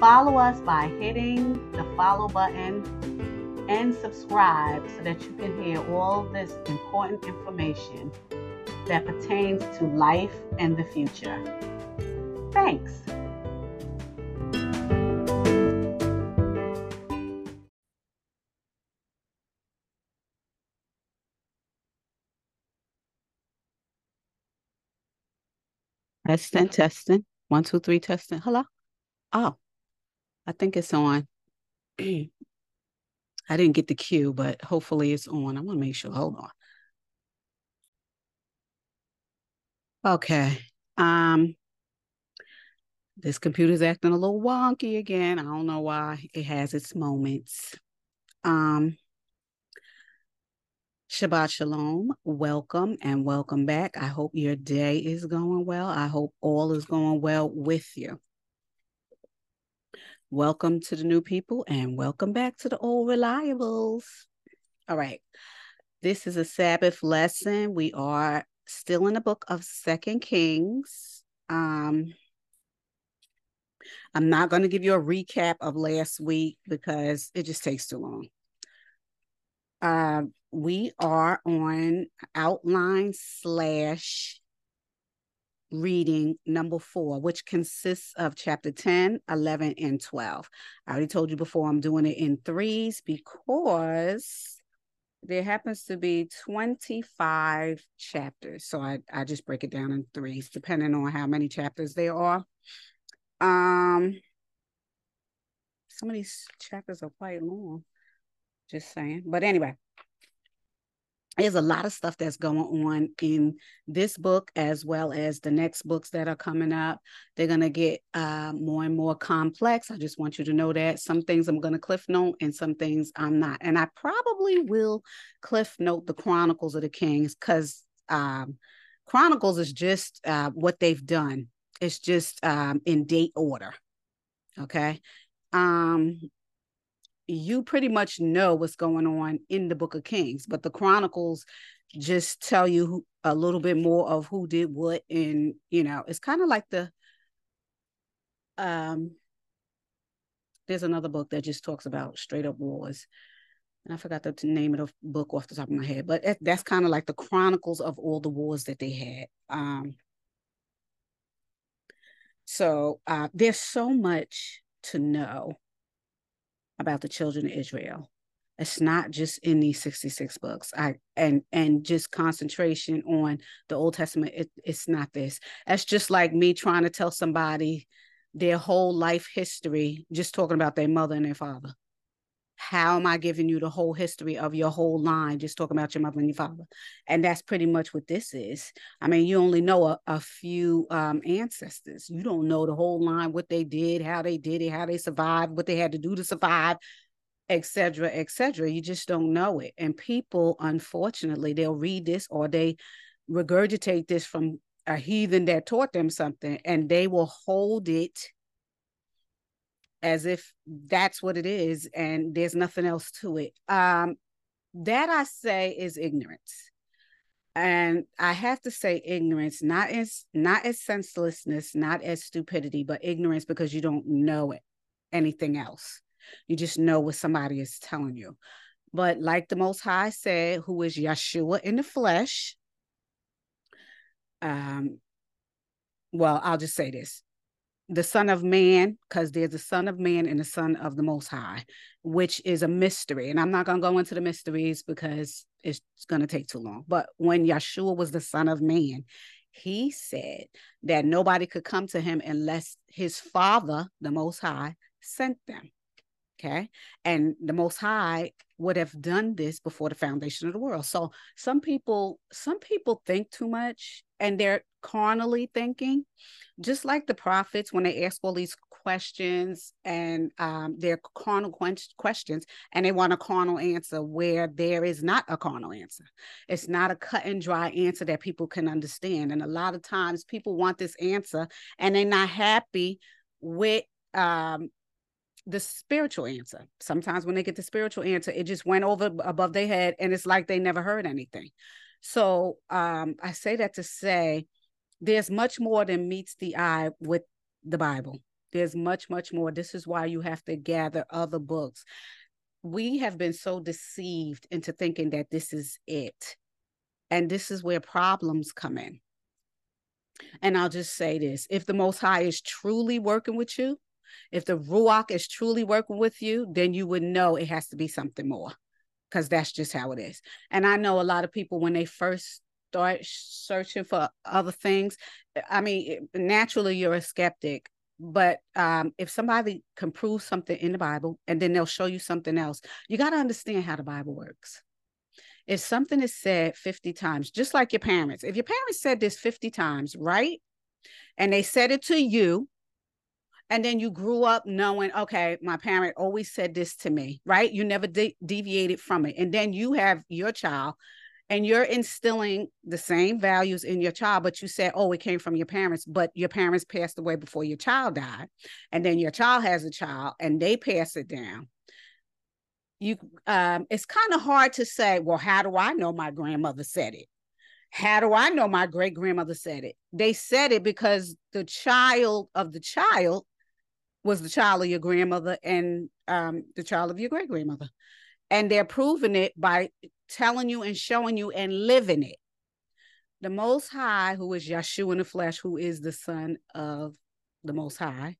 Follow us by hitting the follow button and subscribe so that you can hear all this important information that pertains to life and the future. Thanks. Testing. 1, 2, 3, testing. Hello? Oh. I think it's on. I didn't get the cue, but hopefully it's on. I want to make sure. Hold on. Okay. This computer's acting a little wonky again. I don't know why. It has its moments. Shabbat Shalom. Welcome and welcome back. I hope your day is going well. I hope all is going well with you. Welcome to the new people and welcome back to the old reliables. All right. This is a Sabbath lesson. We are still in the book of 2 Kings. I'm not going to give you a recap of last week because it just takes too long. We are on outline/reading number 4, which consists of chapter 10, 11, and 12. I already told you before I'm doing it in threes because there happens to be 25 chapters. So I just break it down in threes depending on how many chapters there are. Some of these chapters are quite long, just saying. But anyway, there's a lot of stuff that's going on in this book as well as the next books that are coming up. They're going to get more and more complex. I just want you to know that some things I'm going to cliff note and some things I'm not. And I probably will cliff note the Chronicles of the Kings because Chronicles is just what they've done. It's just in date order. Okay. You pretty much know what's going on in the book of Kings, but the Chronicles just tell you a little bit more of who did what. And, you know, it's kind of like the, there's another book that just talks about straight up wars. And I forgot the name of the book off the top of my head, but that's kind of like the Chronicles of all the wars that they had. So there's so much to know about the children of Israel. It's not just in these 66 books. And just concentration on the Old Testament, it's not this. That's just like me trying to tell somebody their whole life history, just talking about their mother and their father. How am I giving you the whole history of your whole line, just talking about your mother and your father? And that's pretty much what this is. I mean, you only know a few ancestors. You don't know the whole line, what they did, how they did it, how they survived, what they had to do to survive, et cetera, et cetera. You just don't know it. And people, unfortunately, they'll read this or they regurgitate this from a heathen that taught them something, and they will hold it as if that's what it is, and there's nothing else to it. That I say is ignorance. And I have to say ignorance, not as senselessness, not as stupidity, but ignorance because you don't know anything else. You just know what somebody is telling you. But like the Most High said, who is Yeshua in the flesh, well, I'll just say this. The Son of Man, because there's a Son of Man and the Son of the Most High, which is a mystery. And I'm not going to go into the mysteries because it's going to take too long. But when Yeshua was the Son of Man, he said that nobody could come to him unless his Father, the Most High, sent them. Okay. And the Most High would have done this before the foundation of the world. So some people think too much, and they're carnally thinking, just like the prophets when they ask all these questions and their carnal questions, and they want a carnal answer where there is not a carnal answer. It's not a cut and dry answer that people can understand. And a lot of times people want this answer and they're not happy with the spiritual answer. Sometimes when they get the spiritual answer, it just went over above their head and it's like they never heard anything. So I say that to say there's much more than meets the eye with the Bible. There's much, much more. This is why you have to gather other books. We have been so deceived into thinking that this is it. And this is where problems come in. And I'll just say this. If the Most High is truly working with you, if the Ruach is truly working with you, then you would know it has to be something more, because that's just how it is. And I know a lot of people, when they first start searching for other things, I mean, naturally you're a skeptic, but if somebody can prove something in the Bible and then they'll show you something else, you got to understand how the Bible works. If something is said 50 times, just like your parents, if your parents said this 50 times, right? And they said it to you, and then you grew up knowing, okay, my parent always said this to me, right? You never deviated from it. And then you have your child and you're instilling the same values in your child, but you said, oh, it came from your parents, but your parents passed away before your child died. And then your child has a child and they pass it down. You, it's kind of hard to say, well, how do I know my grandmother said it? How do I know my great grandmother said it? They said it because the child of the child was the child of your grandmother and the child of your great-grandmother. And they're proving it by telling you and showing you and living it. The Most High, who is Yeshua in the flesh, who is the Son of the Most High,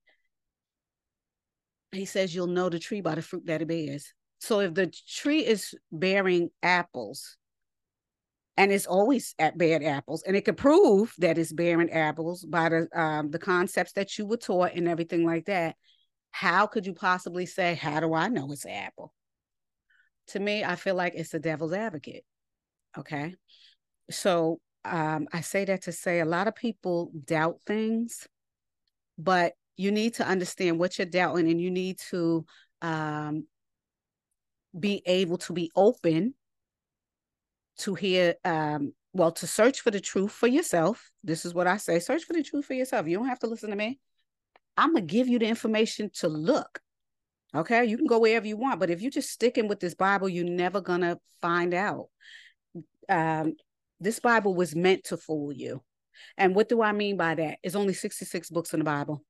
he says you'll know the tree by the fruit that it bears. So if the tree is bearing apples, and it's always at bad apples, and it could prove that it's bearing apples by the concepts that you were taught and everything like that, how could you possibly say, how do I know it's an apple? To me, I feel like it's the devil's advocate, okay? So I say that to say a lot of people doubt things, but you need to understand what you're doubting, and you need to be able to be open to hear, well, to search for the truth for yourself. This is what I say, search for the truth for yourself. You don't have to listen to me. I'm going to give you the information to look, okay? You can go wherever you want, but if you're just sticking with this Bible, you're never going to find out. This Bible was meant to fool you. And what do I mean by that? It's only 66 books in the Bible.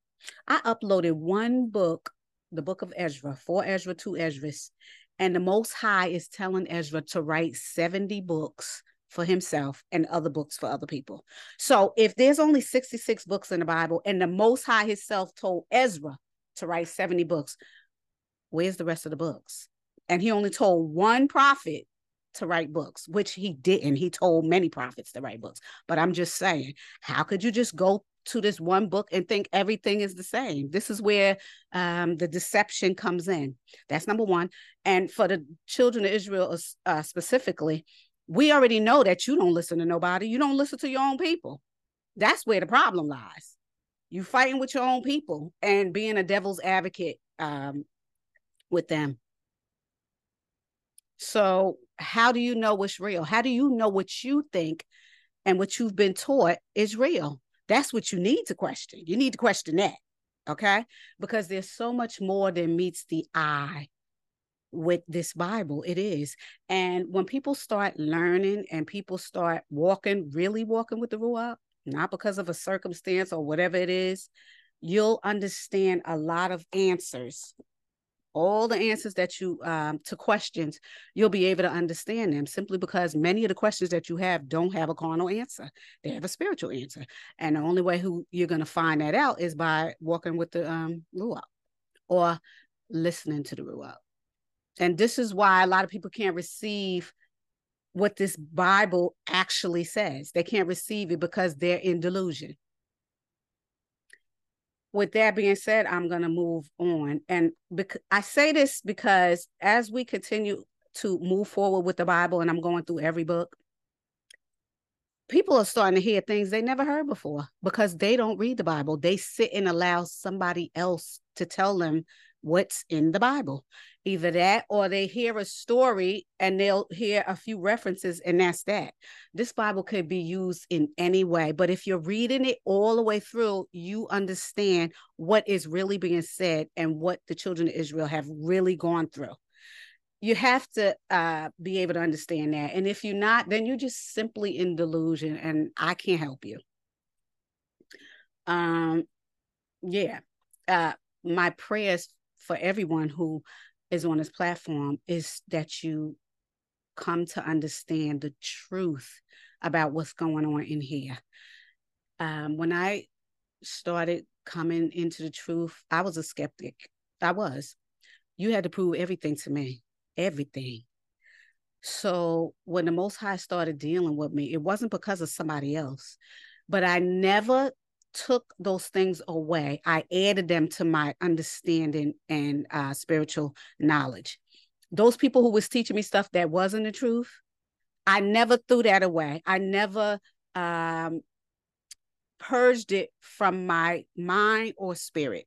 I uploaded one book, the book of Ezra, 4 Ezra, 2 Esdras, and the Most High is telling Ezra to write 70 books for himself and other books for other people. So if there's only 66 books in the Bible and the Most High himself told Ezra to write 70 books, where's the rest of the books? And he only told one prophet to write books, which he didn't. He told many prophets to write books. But I'm just saying, how could you just go to this one book and think everything is the same? This is where the deception comes in. That's number one. And for the children of Israel specifically, we already know that you don't listen to nobody. You don't listen to your own people. That's where the problem lies. You fighting with your own people and being a devil's advocate with them. So how do you know what's real? How do you know what you think and what you've been taught is real? That's what you need to question. You need to question that, okay? Because there's so much more than meets the eye with this Bible. It is. And when people start learning and people start walking, really walking with the Ruach, not because of a circumstance or whatever it is, you'll understand a lot of answers. All the answers that you, to questions, you'll be able to understand them simply because many of the questions that you have don't have a carnal answer. They have a spiritual answer. And the only way you're going to find that out is by walking with the Ruach or listening to the Ruach. And this is why a lot of people can't receive what this Bible actually says. They can't receive it because they're in delusion. With that being said, I'm going to move on. And I say this because as we continue to move forward with the Bible, and I'm going through every book, people are starting to hear things they never heard before because they don't read the Bible. They sit and allow somebody else to tell them what's in the Bible. Either that, or they hear a story and they'll hear a few references and that's that. This Bible could be used in any way, but if you're reading it all the way through, you understand what is really being said and what the children of Israel have really gone through. You have to be able to understand that. And if you're not, then you're just simply in delusion and I can't help you. My prayers for everyone who is on this platform is that you come to understand the truth about what's going on in here. When I started coming into the truth, I was a skeptic. I was. You had to prove everything to me. Everything. So when the Most High started dealing with me, it wasn't because of somebody else, but I never took those things away. I added them to my understanding and spiritual knowledge. Those people who was teaching me stuff that wasn't the truth, I never threw that away. I never purged it from my mind or spirit.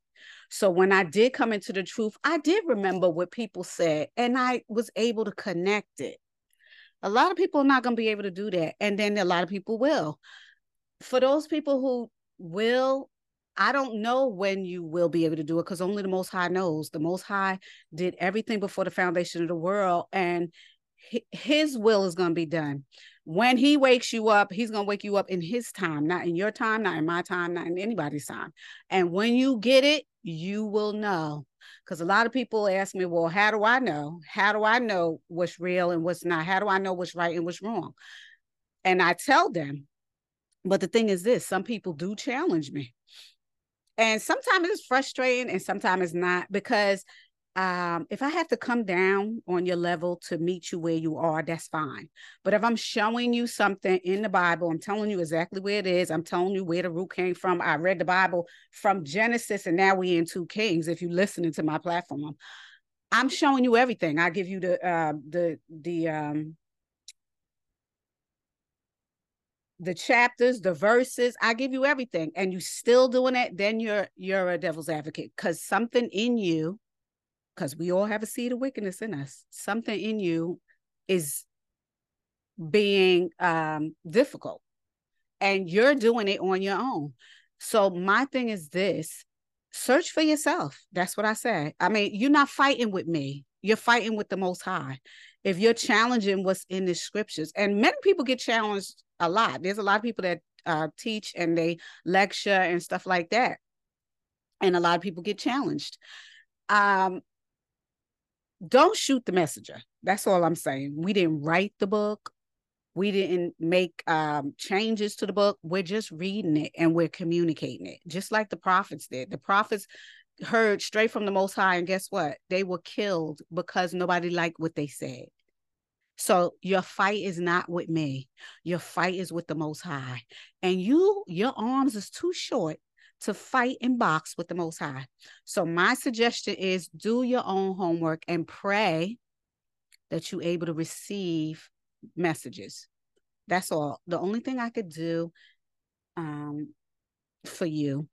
So when I did come into the truth, I did remember what people said and I was able to connect it. A lot of people are not going to be able to do that. And then a lot of people will. For those people who will, I don't know when you will be able to do it because only the Most High knows. The Most High did everything before the foundation of the world and his will is going to be done. When he wakes you up, he's going to wake you up in his time, not in your time, not in my time, not in anybody's time. And when you get it, you will know. Because a lot of people ask me, well, how do I know? How do I know what's real and what's not? How do I know what's right and what's wrong? And I tell them, but the thing is this, some people do challenge me. And sometimes it's frustrating and sometimes it's not, because if I have to come down on your level to meet you where you are, that's fine. But if I'm showing you something in the Bible, I'm telling you exactly where it is. I'm telling you where the root came from. I read the Bible from Genesis and now we're in 2 Kings. If you're listening to my platform, I'm showing you everything. I give you the chapters, the verses, I give you everything. And you still doing it. Then you're a devil's advocate because something in you, because we all have a seed of wickedness in us. Something in you is being difficult and you're doing it on your own. So my thing is this, search for yourself. That's what I said. I mean, you're not fighting with me. You're fighting with the Most High. If you're challenging what's in the scriptures, and many people get challenged a lot. There's a lot of people that teach and they lecture and stuff like that. And a lot of people get challenged. Don't shoot the messenger. That's all I'm saying. We didn't write the book. We didn't make changes to the book. We're just reading it and we're communicating it, just like the prophets did. The prophets heard straight from the Most High, and guess what? They were killed because nobody liked what they said. So your fight is not with me. Your fight is with the Most High. And your arms is too short to fight and box with the Most High. So my suggestion is do your own homework and pray that you're able to receive messages. That's all. The only thing I could do for you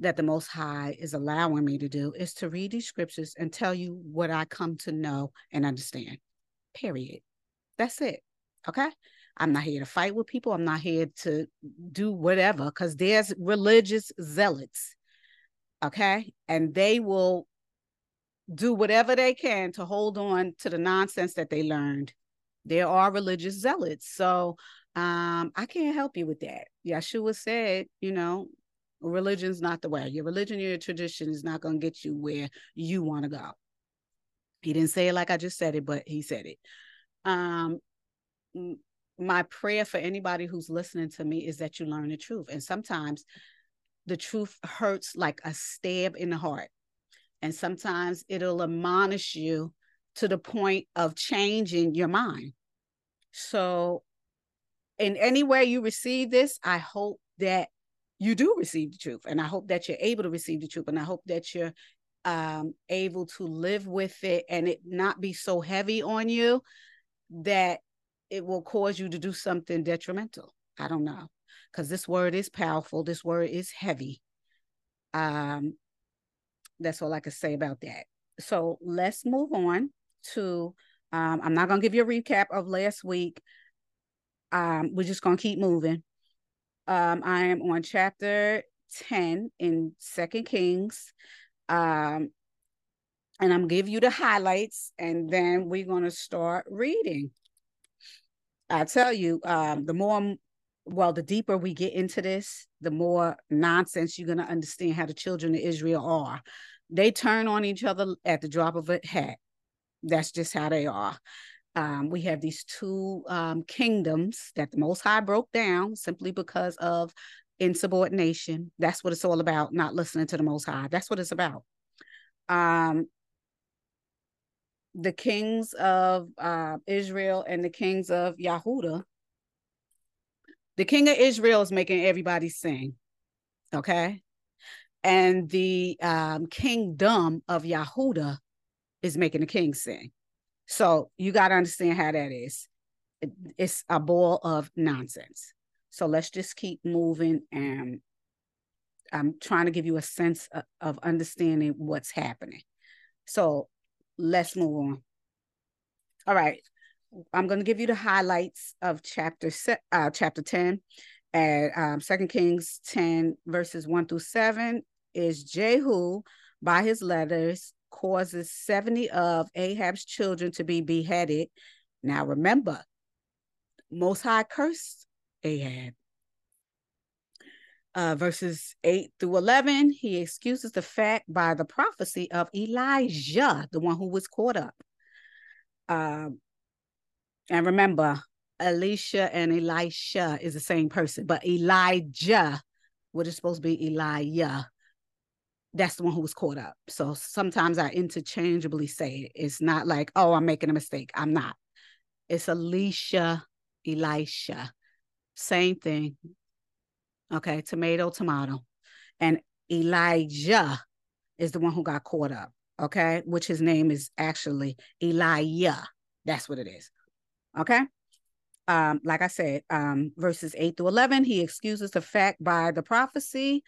that the Most High is allowing me to do is to read these scriptures and tell you what I come to know and understand. Period. That's it. Okay? I'm not here to fight with people. I'm not here to do whatever, because there's religious zealots, okay? And they will do whatever they can to hold on to the nonsense that they learned. There are religious zealots. So I can't help you with that. Yeshua said, you know, religion's not the way. Your religion, your tradition is not going to get you where you want to go. He didn't say it like I just said it, but he said it. My prayer for anybody who's listening to me is that you learn the truth. And sometimes the truth hurts like a stab in the heart. And sometimes it'll admonish you to the point of changing your mind. So in any way you receive this, I hope that you do receive the truth. And I hope that you're able to receive the truth. And I hope that you're able to live with it and it not be so heavy on you that it will cause you to do something detrimental. I don't know, because this word is powerful. This word is heavy. That's all I can say about that. So let's move on to, I'm not going to give you a recap of last week. We're just going to keep moving. I am on chapter 10 in 2 Kings. And I'm give you the highlights, and then we're going to start reading. I tell you, the deeper we get into this, the more nonsense you're going to understand how the children of Israel are. They turn on each other at the drop of a hat. That's just how they are. We have these two kingdoms that the Most High broke down simply because of insubordination. That's what it's all about, not listening to the Most High. That's what it's about. The kings of Israel and the kings of Yahudah. The king of Israel is making everybody sing, okay? And the kingdom of Yahudah is making the king sing. So you got to understand how that is. It's a ball of nonsense. So let's just keep moving, and I'm trying to give you a sense of understanding what's happening. So let's move on. All right. I'm going to give you the highlights of chapter 10. And 2 Kings 10, verses 1 through 7 is Jehu, by his letters, causes 70 of Ahab's children to be beheaded. Now remember, Most High cursed Ahab. Verses 8 through 11, he excuses the fact by the prophecy of Elijah, the one who was caught up. And remember, Elisha and Elisha is the same person, but Elijah, what is supposed to be Elijah, that's the one who was caught up. So sometimes I interchangeably say it. It's not like, oh, I'm making a mistake. I'm not. It's Elisha, Elisha. Same thing. Okay, tomato, tomato. And Elijah is the one who got caught up, okay, which his name is actually Eliah. That's what it is, okay? Like I said, verses 8 through 11, he excuses the fact by the prophecy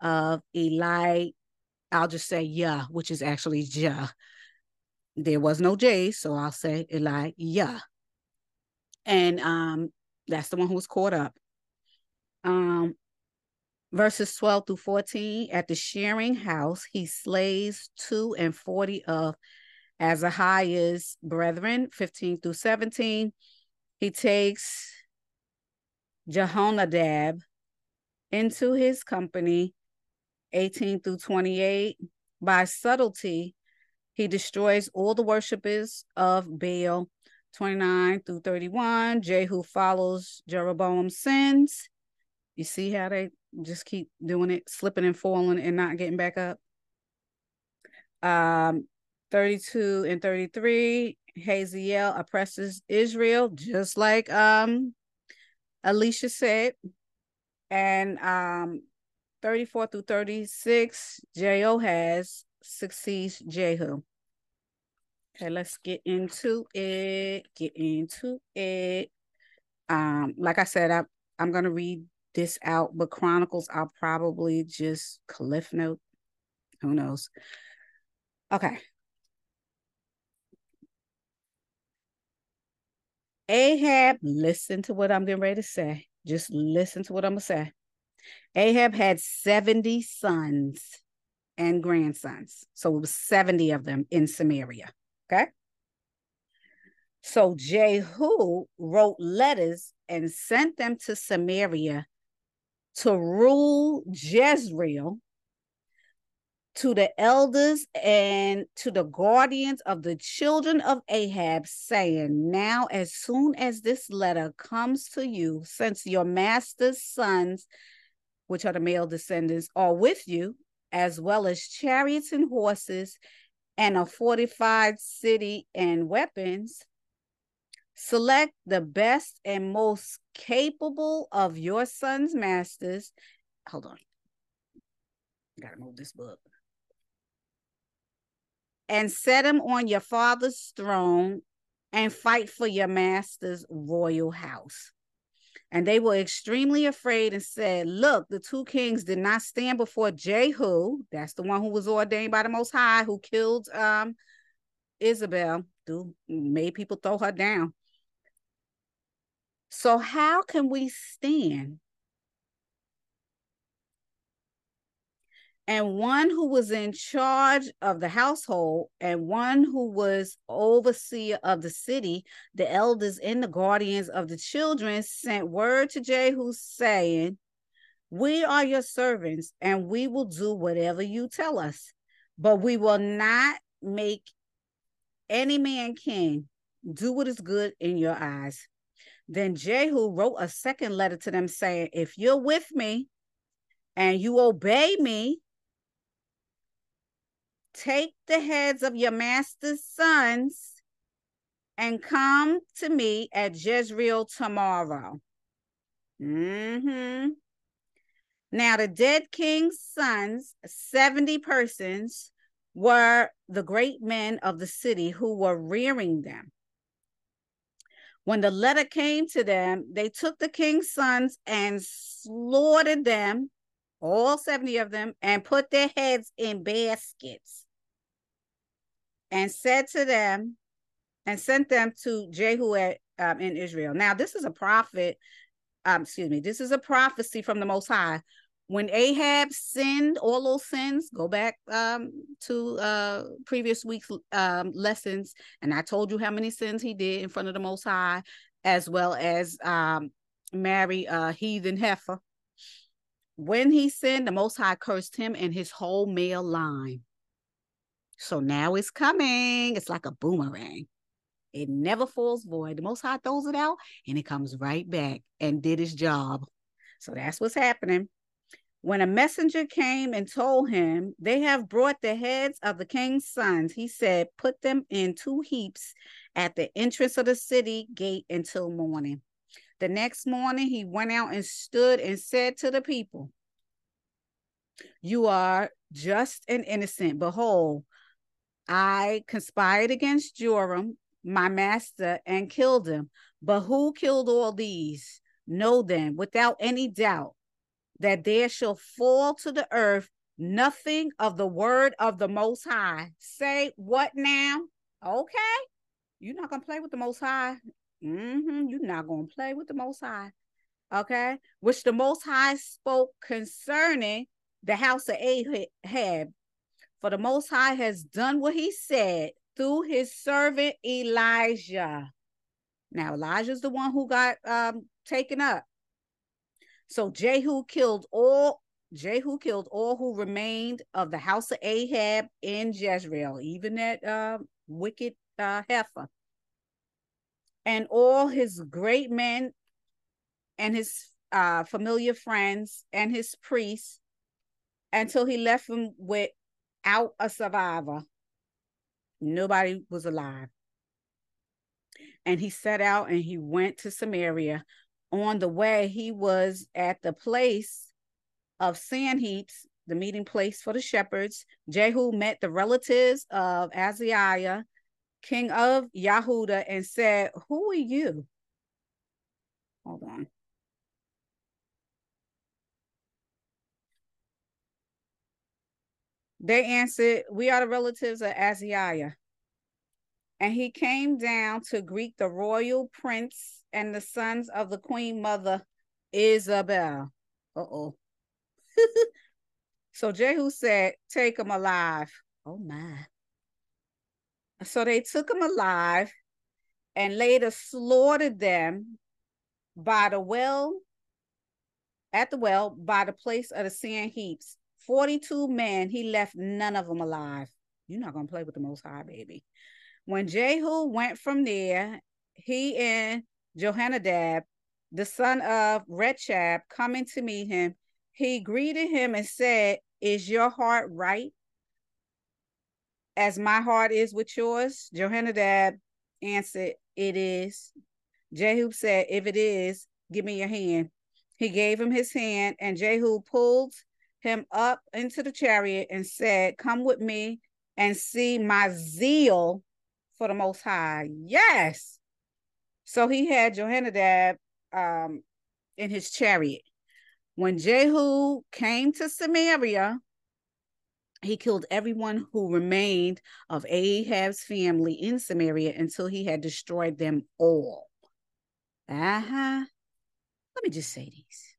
of Eli, I'll just say Yah, which is actually Jah. There was no J, so I'll say Eliah. And that's the one who was caught up. Verses 12 through 14, at the shearing house, he slays 42 of Azariah's brethren. 15 through 17, he takes Jehonadab into his company. 18 through 28, by subtlety, he destroys all the worshipers of Baal. 29 through 31, Jehu follows Jeroboam's sins. You see how they just keep doing it, slipping and falling and not getting back up. 32 and 33, Hazael oppresses Israel, just like Elisha said. And 34 through 36, Jehoaz succeeds Jehu. Okay, let's get into it. Like I said, I'm going to read this out, but Chronicles, I'll probably just cliff note. Who knows? Okay. Ahab, listen to what I'm getting ready to say. Just listen to what I'm going to say. Ahab had 70 sons and grandsons. So it was 70 of them in Samaria. Okay. So Jehu wrote letters and sent them to Samaria to rule Jezreel, to the elders and to the guardians of the children of Ahab, saying, now as soon as this letter comes to you, since your master's sons, which are the male descendants, are with you, as well as chariots and horses and a fortified city and weapons, select the best and most capable of your sons' masters. Hold on. Gotta move this book. And set him on your father's throne and fight for your master's royal house. And they were extremely afraid and said, look, the two kings did not stand before Jehu. That's the one who was ordained by the Most High, who killed Isabel, who made people throw her down. So how can we stand? And one who was in charge of the household and one who was overseer of the city, the elders and the guardians of the children sent word to Jehu saying, we are your servants and we will do whatever you tell us, but we will not make any man king. Do what is good in your eyes. Then Jehu wrote a second letter to them saying, if you're with me and you obey me, take the heads of your master's sons and come to me at Jezreel tomorrow. Now the dead king's sons, 70 persons, were the great men of the city who were rearing them. When the letter came to them, they took the king's sons and slaughtered them, all 70 of them, and put their heads in baskets. And said to them, and sent them to Jehu in Israel. Now, this is a prophet, this is a prophecy from the Most High. When Ahab sinned, all those sins, go back to previous week's lessons, and I told you how many sins he did in front of the Most High, as well as marry a heathen heifer. When he sinned, the Most High cursed him and his whole male line. So now it's coming. It's like a boomerang. It never falls void. The Most High throws it out and it comes right back and did his job. So that's what's happening. When a messenger came and told him, they have brought the heads of the king's sons, he said, put them in two heaps at the entrance of the city gate until morning. The next morning, he went out and stood and said to the people, you are just and innocent. Behold, I conspired against Joram, my master, and killed him. But who killed all these? Know then, without any doubt, that there shall fall to the earth nothing of the word of the Most High. Say what now? Okay. You're not going to play with the Most High. You're not going to play with the Most High. Okay. Which the Most High spoke concerning the house of Ahab. For the Most High has done what he said through his servant Elijah. Now, Elijah's the one who got taken up. So Jehu killed all who remained of the house of Ahab in Jezreel, even that wicked heifer, and all his great men and his familiar friends and his priests, until he left them without a survivor. Nobody was alive. And he set out and he went to Samaria. On the way, he was at the place of sand heaps, the meeting place for the shepherds. Jehu met the relatives of Azariah, king of Yahudah, and said, who are you? Hold on. They answered, we are the relatives of Azariah. And he came down to greet the royal prince and the sons of the queen mother, Isabel. So Jehu said, take him alive. Oh my. So they took him alive and later slaughtered them by the well, at the well, by the place of the sand heaps. 42 men, he left none of them alive. You're not going to play with the Most High, baby. When Jehu went from there, he and Jehonadab, the son of Rechab, coming to meet him, he greeted him and said, is your heart right as my heart is with yours? Jehonadab answered, it is. Jehu said, if it is, give me your hand. He gave him his hand, and Jehu pulled him up into the chariot and said, come with me and see my zeal for the Most High. Yes. So he had Jehonadab in his chariot. When Jehu came to Samaria, he killed everyone who remained of Ahab's family in Samaria until he had destroyed them all. Let me just say these.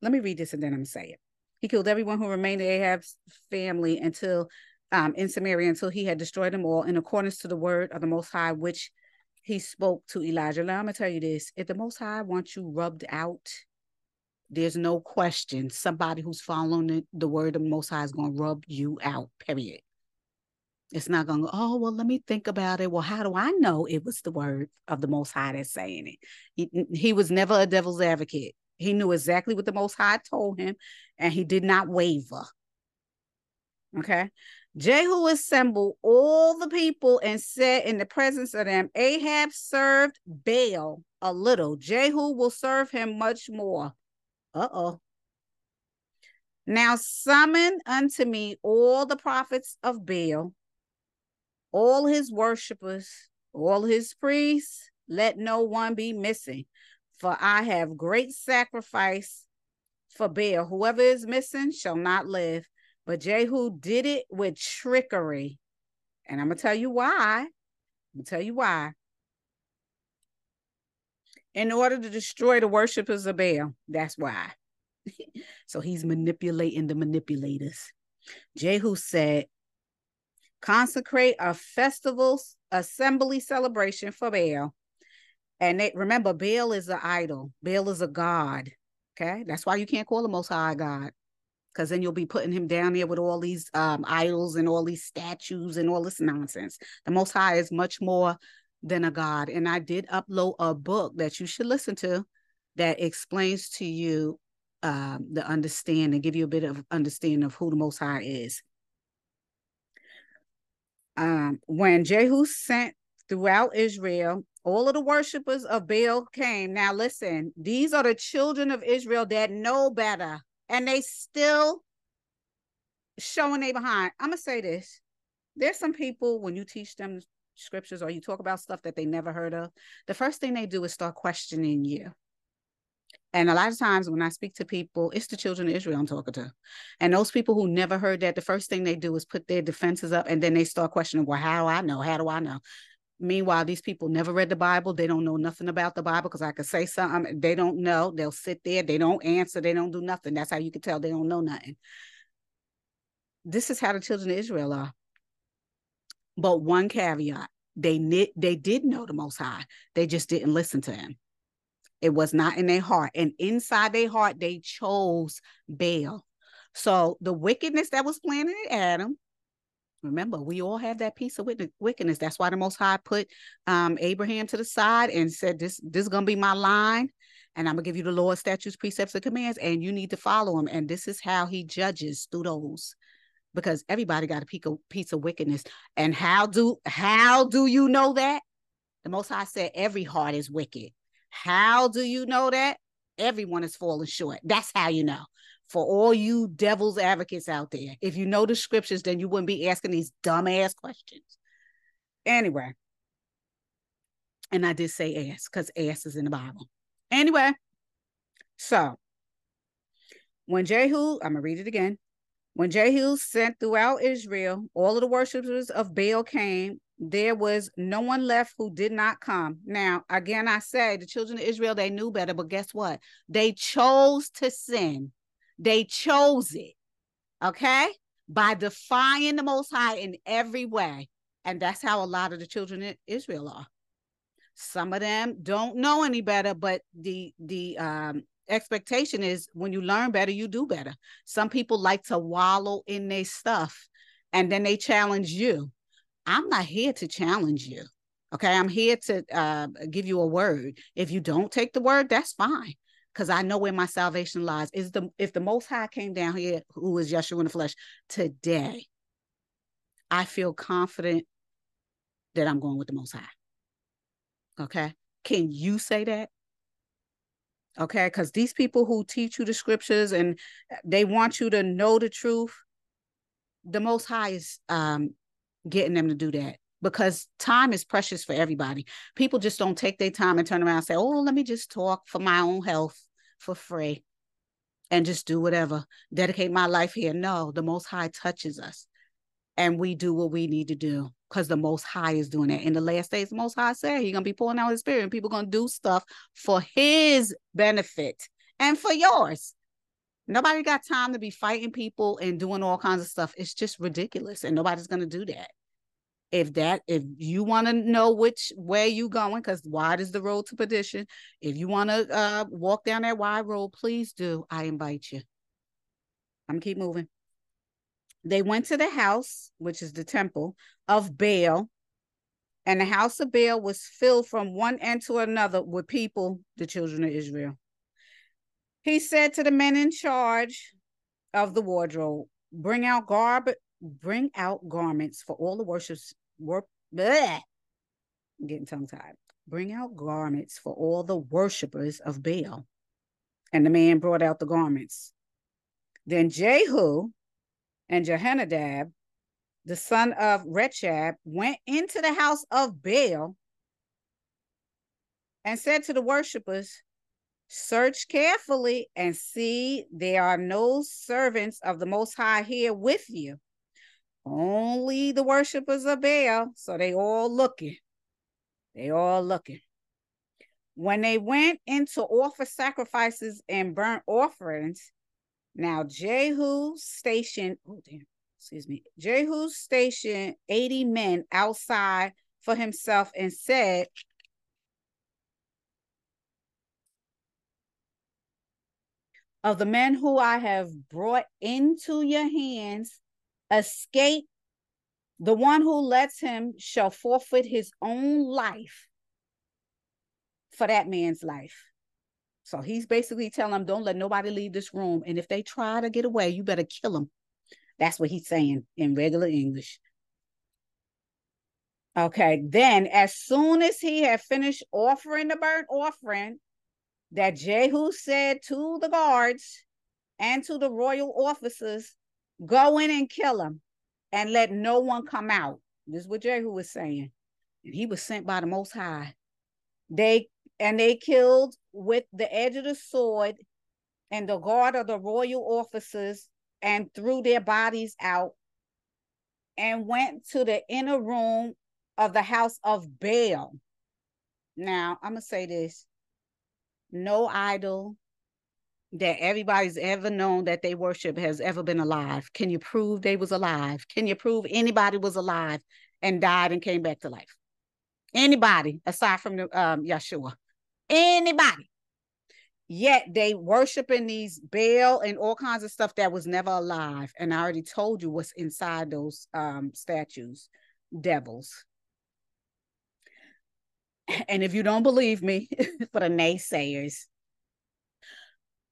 Let me read this and then I'm going to say it. He killed everyone who remained of Ahab's family until in Samaria until he had destroyed them all in accordance to the word of the Most High, which he spoke to Elijah. Now, I'm going to tell you this. If the Most High wants you rubbed out, there's no question somebody who's following the word of the Most High is going to rub you out, period. It's not going to go, oh, well, let me think about it. Well, how do I know it was the word of the Most High that's saying it? He was never a devil's advocate. He knew exactly what the Most High told him, and he did not waver. Okay? Jehu assembled all the people and said in the presence of them, Ahab served Baal a little. Jehu will serve him much more. Now summon unto me all the prophets of Baal, all his worshipers, all his priests, let no one be missing. For I have great sacrifice for Baal. Whoever is missing shall not live. But Jehu did it with trickery. And I'm going to tell you why. In order to destroy the worshipers of Baal. That's why. So he's manipulating the manipulators. Jehu said, consecrate a festival assembly celebration for Baal. And they, remember, Baal is an idol. Baal is a god, okay? That's why you can't call the Most High God, because then you'll be putting him down there with all these idols and all these statues and all this nonsense. The Most High is much more than a god. And I did upload a book that you should listen to that explains to you the understanding, give you a bit of understanding of who the Most High is. When Jehu sent throughout Israel, all of the worshipers of Baal came. Now listen, these are the children of Israel that know better, and they still showing they behind. I'm going to say this. There's some people, when you teach them scriptures or you talk about stuff that they never heard of, the first thing they do is start questioning you. And a lot of times when I speak to people, it's the children of Israel I'm talking to. And those people who never heard that, the first thing they do is put their defenses up, and then they start questioning, well, how do I know? How do I know? Meanwhile, these people never read the Bible. They don't know nothing about the Bible, because I could say something. They don't know. They'll sit there. They don't answer. They don't do nothing. That's how you can tell they don't know nothing. This is how the children of Israel are. But one caveat, they did know the Most High. They just didn't listen to him. It was not in their heart. And inside their heart, they chose Baal. So the wickedness that was planted in Adam, remember, we all have that piece of wickedness. That's why the Most High put Abraham to the side and said, this is going to be my line, and I'm going to give you the Lord's statutes, precepts, and commands, and you need to follow them. And this is how he judges through those, because everybody got a piece of wickedness. And how do you know that? The Most High said every heart is wicked. How do you know that? Everyone is falling short. That's how you know. For all you devil's advocates out there, if you know the scriptures, then you wouldn't be asking these dumbass questions. Anyway, and I did say ass, because ass is in the Bible. Anyway, so when Jehu, I'm going to read it again. When Jehu sent throughout Israel, all of the worshipers of Baal came. There was no one left who did not come. Now, again, I say the children of Israel, they knew better, but guess what? They chose to sin. They chose it, okay, by defying the Most High in every way. And that's how a lot of the children in Israel are. Some of them don't know any better, but the expectation is when you learn better, you do better. Some people like to wallow in their stuff, and then they challenge you. I'm not here to challenge you, okay? I'm here to give you a word. If you don't take the word, that's fine, because I know where my salvation lies. If the Most High came down here, who is Yeshua in the flesh, today, I feel confident that I'm going with the Most High. Okay? Can you say that? Okay? Because these people who teach you the scriptures and they want you to know the truth, the Most High is getting them to do that. because time is precious for everybody. People just don't take their time and turn around and say, oh, let me just talk for my own health for free and just do whatever, dedicate my life here. No, the Most High touches us and we do what we need to do because the Most High is doing that. In the last days, the Most High said he's going to be pouring out his spirit and people going to do stuff for his benefit and for yours. Nobody got time to be fighting people and doing all kinds of stuff. It's just ridiculous. And nobody's going to do that. If you want to know which way you going, because wide is the road to perdition. If you want to walk down that wide road, please do. I invite you. I'm going to keep moving. They went to the house, which is the temple of Baal. And the house of Baal was filled from one end to another with people, the children of Israel. He said to the men in charge of the wardrobe, bring out garments for all the worshipers. I'm getting tongue-tied. Bring out garments for all the worshipers of Baal. And the man brought out the garments. Then Jehu and Jehonadab, the son of Rechab, went into the house of Baal and said to the worshipers, search carefully and see there are no servants of the Most High here with you. Only the worshipers of Baal. So they all looking. They all looking. When they went in to offer sacrifices and burnt offerings, now Jehu stationed 80 men outside for himself and said, of the men who I have brought into your hands, escape. The one who lets him shall forfeit his own life for that man's life. So he's basically telling them, don't let nobody leave this room. And if they try to get away, you better kill them. That's what he's saying in regular English. Okay, then as soon as he had finished offering the burnt offering, that Jehu said to the guards and to the royal officers, go in and kill him and let no one come out. This is what Jehu was saying. And he was sent by the Most High. They killed with the edge of the sword and the guard of the royal officers and threw their bodies out and went to the inner room of the house of Baal. Now, I'm going to say this. No idol that everybody's ever known that they worship has ever been alive. Can you prove they was alive? Can you prove anybody was alive and died and came back to life? Anybody aside from the Yeshua? Anybody? Yet they worshiping these Baal and all kinds of stuff that was never alive. And I already told you what's inside those statues, devils. And if you don't believe me, for the naysayers,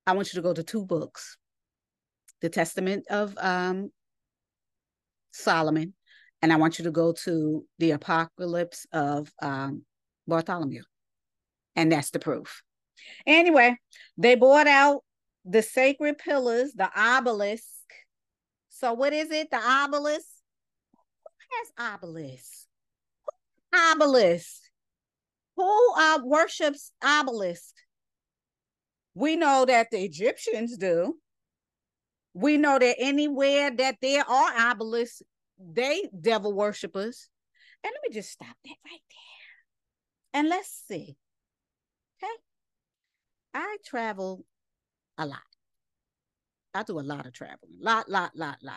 I want you to go to two books, the Testament of Solomon, and I want you to go to the Apocalypse of Bartholomew. And that's the proof. Anyway, they brought out the sacred pillars, the obelisk. So what is it? The obelisk? Who has obelisk? Obelisk. Who worships obelisk? We know that the Egyptians do. We know that anywhere that there are obelisks, they devil worshipers. And let me just stop that right there. And let's see. Okay. I travel a lot. I do a lot of traveling. Lot.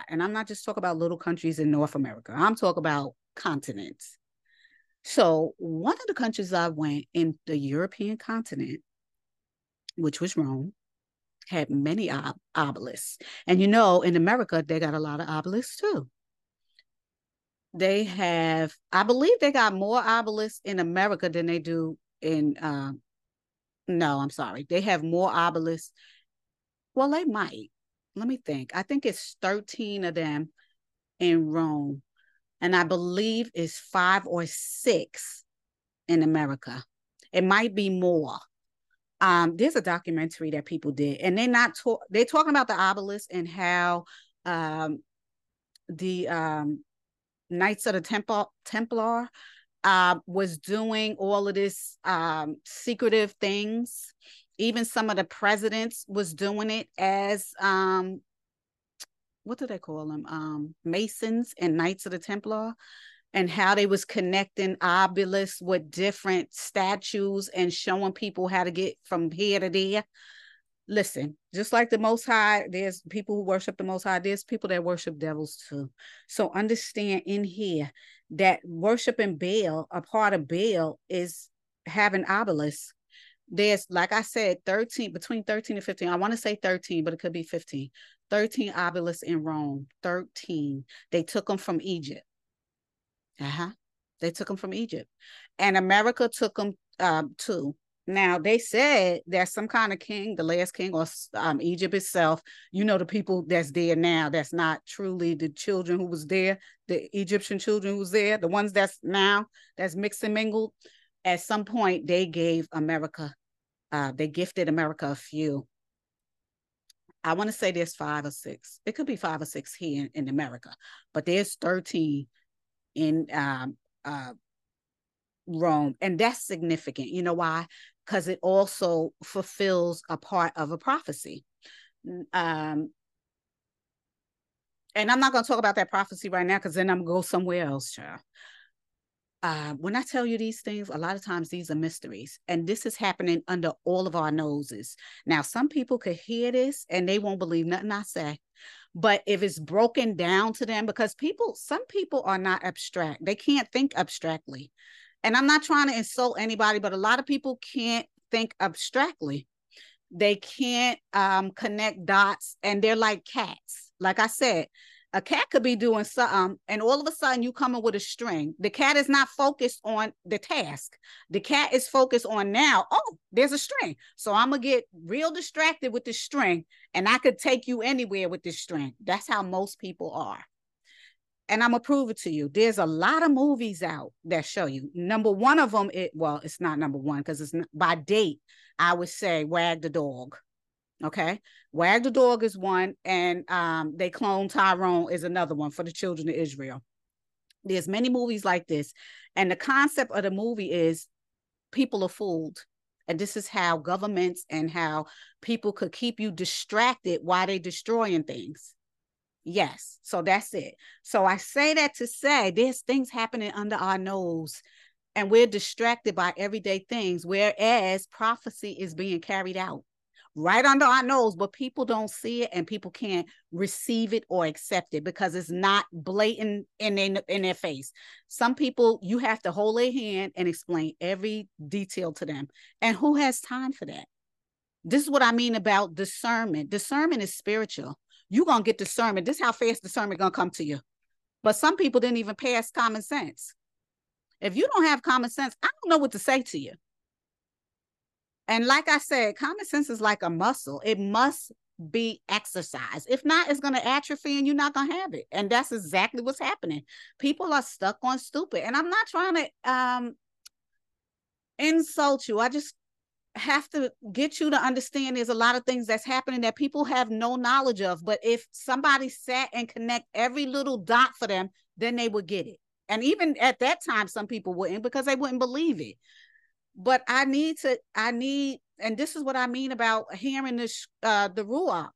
And I'm not just talking about little countries in North America. I'm talking about continents. So one of the countries I went in the European continent, which was Rome, had many obelisks. And you know, in America, they got a lot of obelisks too. They have, I believe they got more obelisks in America than they do in, They have more obelisks. Well, they might. Let me think. I think it's 13 of them in Rome. And I believe it's 5 or 6 in America. It might be more. There's a documentary that people did, and they're talking about the obelisk and how the Knights of the Templar was doing all of this secretive things. Even some of the presidents was doing it as, what do they call them? Masons and Knights of the Templar, and how they was connecting obelisks with different statues and showing people how to get from here to there. Listen, just like the Most High, there's people who worship the Most High, there's people that worship devils too. So understand in here that worshiping Baal, a part of Baal is having obelisks. There's, like I said, 13, between 13 and 15. I want to say 13, but it could be 15. 13 obelisks in Rome, 13. They took them from Egypt. They took them from Egypt. And America took them too. Now, they said that some kind of king, the last king, or Egypt itself, you know, the people that's there now, that's not truly the children who was there, the Egyptian children who was there, the ones that's now, that's mixed and mingled. At some point, they gave America, they gifted America a few. I want to say there's 5 or 6. It could be 5 or 6 here in America, but there's 13 in Rome. And that's significant. You know why? Because it also fulfills a part of a prophecy. And I'm not going to talk about that prophecy right now, because then I'm going to go somewhere else, child. When I tell you these things, a lot of times these are mysteries, and this is happening under all of our noses. Now, some people could hear this and they won't believe nothing I say, but if it's broken down to them, because people, some people are not abstract. They can't think abstractly. And I'm not trying to insult anybody, but a lot of people can't think abstractly. They can't connect dots, and they're like cats. Like I said, a cat could be doing something, and all of a sudden you come in with a string. The cat is not focused on the task. The cat is focused on now, oh, there's a string. So I'm going to get real distracted with the string, and I could take you anywhere with this string. That's how most people are. And I'm going to prove it to you. There's a lot of movies out that show you. Number one of them, well, it's not number one, because it's not, by date, I would say Wag the Dog. Okay, Wag the Dog is one, and They Clone Tyrone is another one for the children of Israel. There's many movies like this, and the concept of the movie is people are fooled, and this is how governments and how people could keep you distracted while they destroying things. Yes, so that's it. So I say that to say there's things happening under our nose, and we're distracted by everyday things, whereas prophecy is being carried out right under our nose, but people don't see it, and people can't receive it or accept it because it's not blatant in their face. Some people, you have to hold their hand and explain every detail to them. And who has time for that? This is what I mean about discernment. Discernment is spiritual. You're going to get discernment. This is how fast discernment going to come to you. But some people didn't even pass common sense. If you don't have common sense, I don't know what to say to you. And like I said, common sense is like a muscle. It must be exercised. If not, it's going to atrophy and you're not going to have it. And that's exactly what's happening. People are stuck on stupid. And I'm not trying to insult you. I just have to get you to understand there's a lot of things that's happening that people have no knowledge of. But if somebody sat and connect every little dot for them, then they would get it. And even at that time, some people wouldn't, because they wouldn't believe it. But I need, and this is what I mean about hearing this, the Ruach.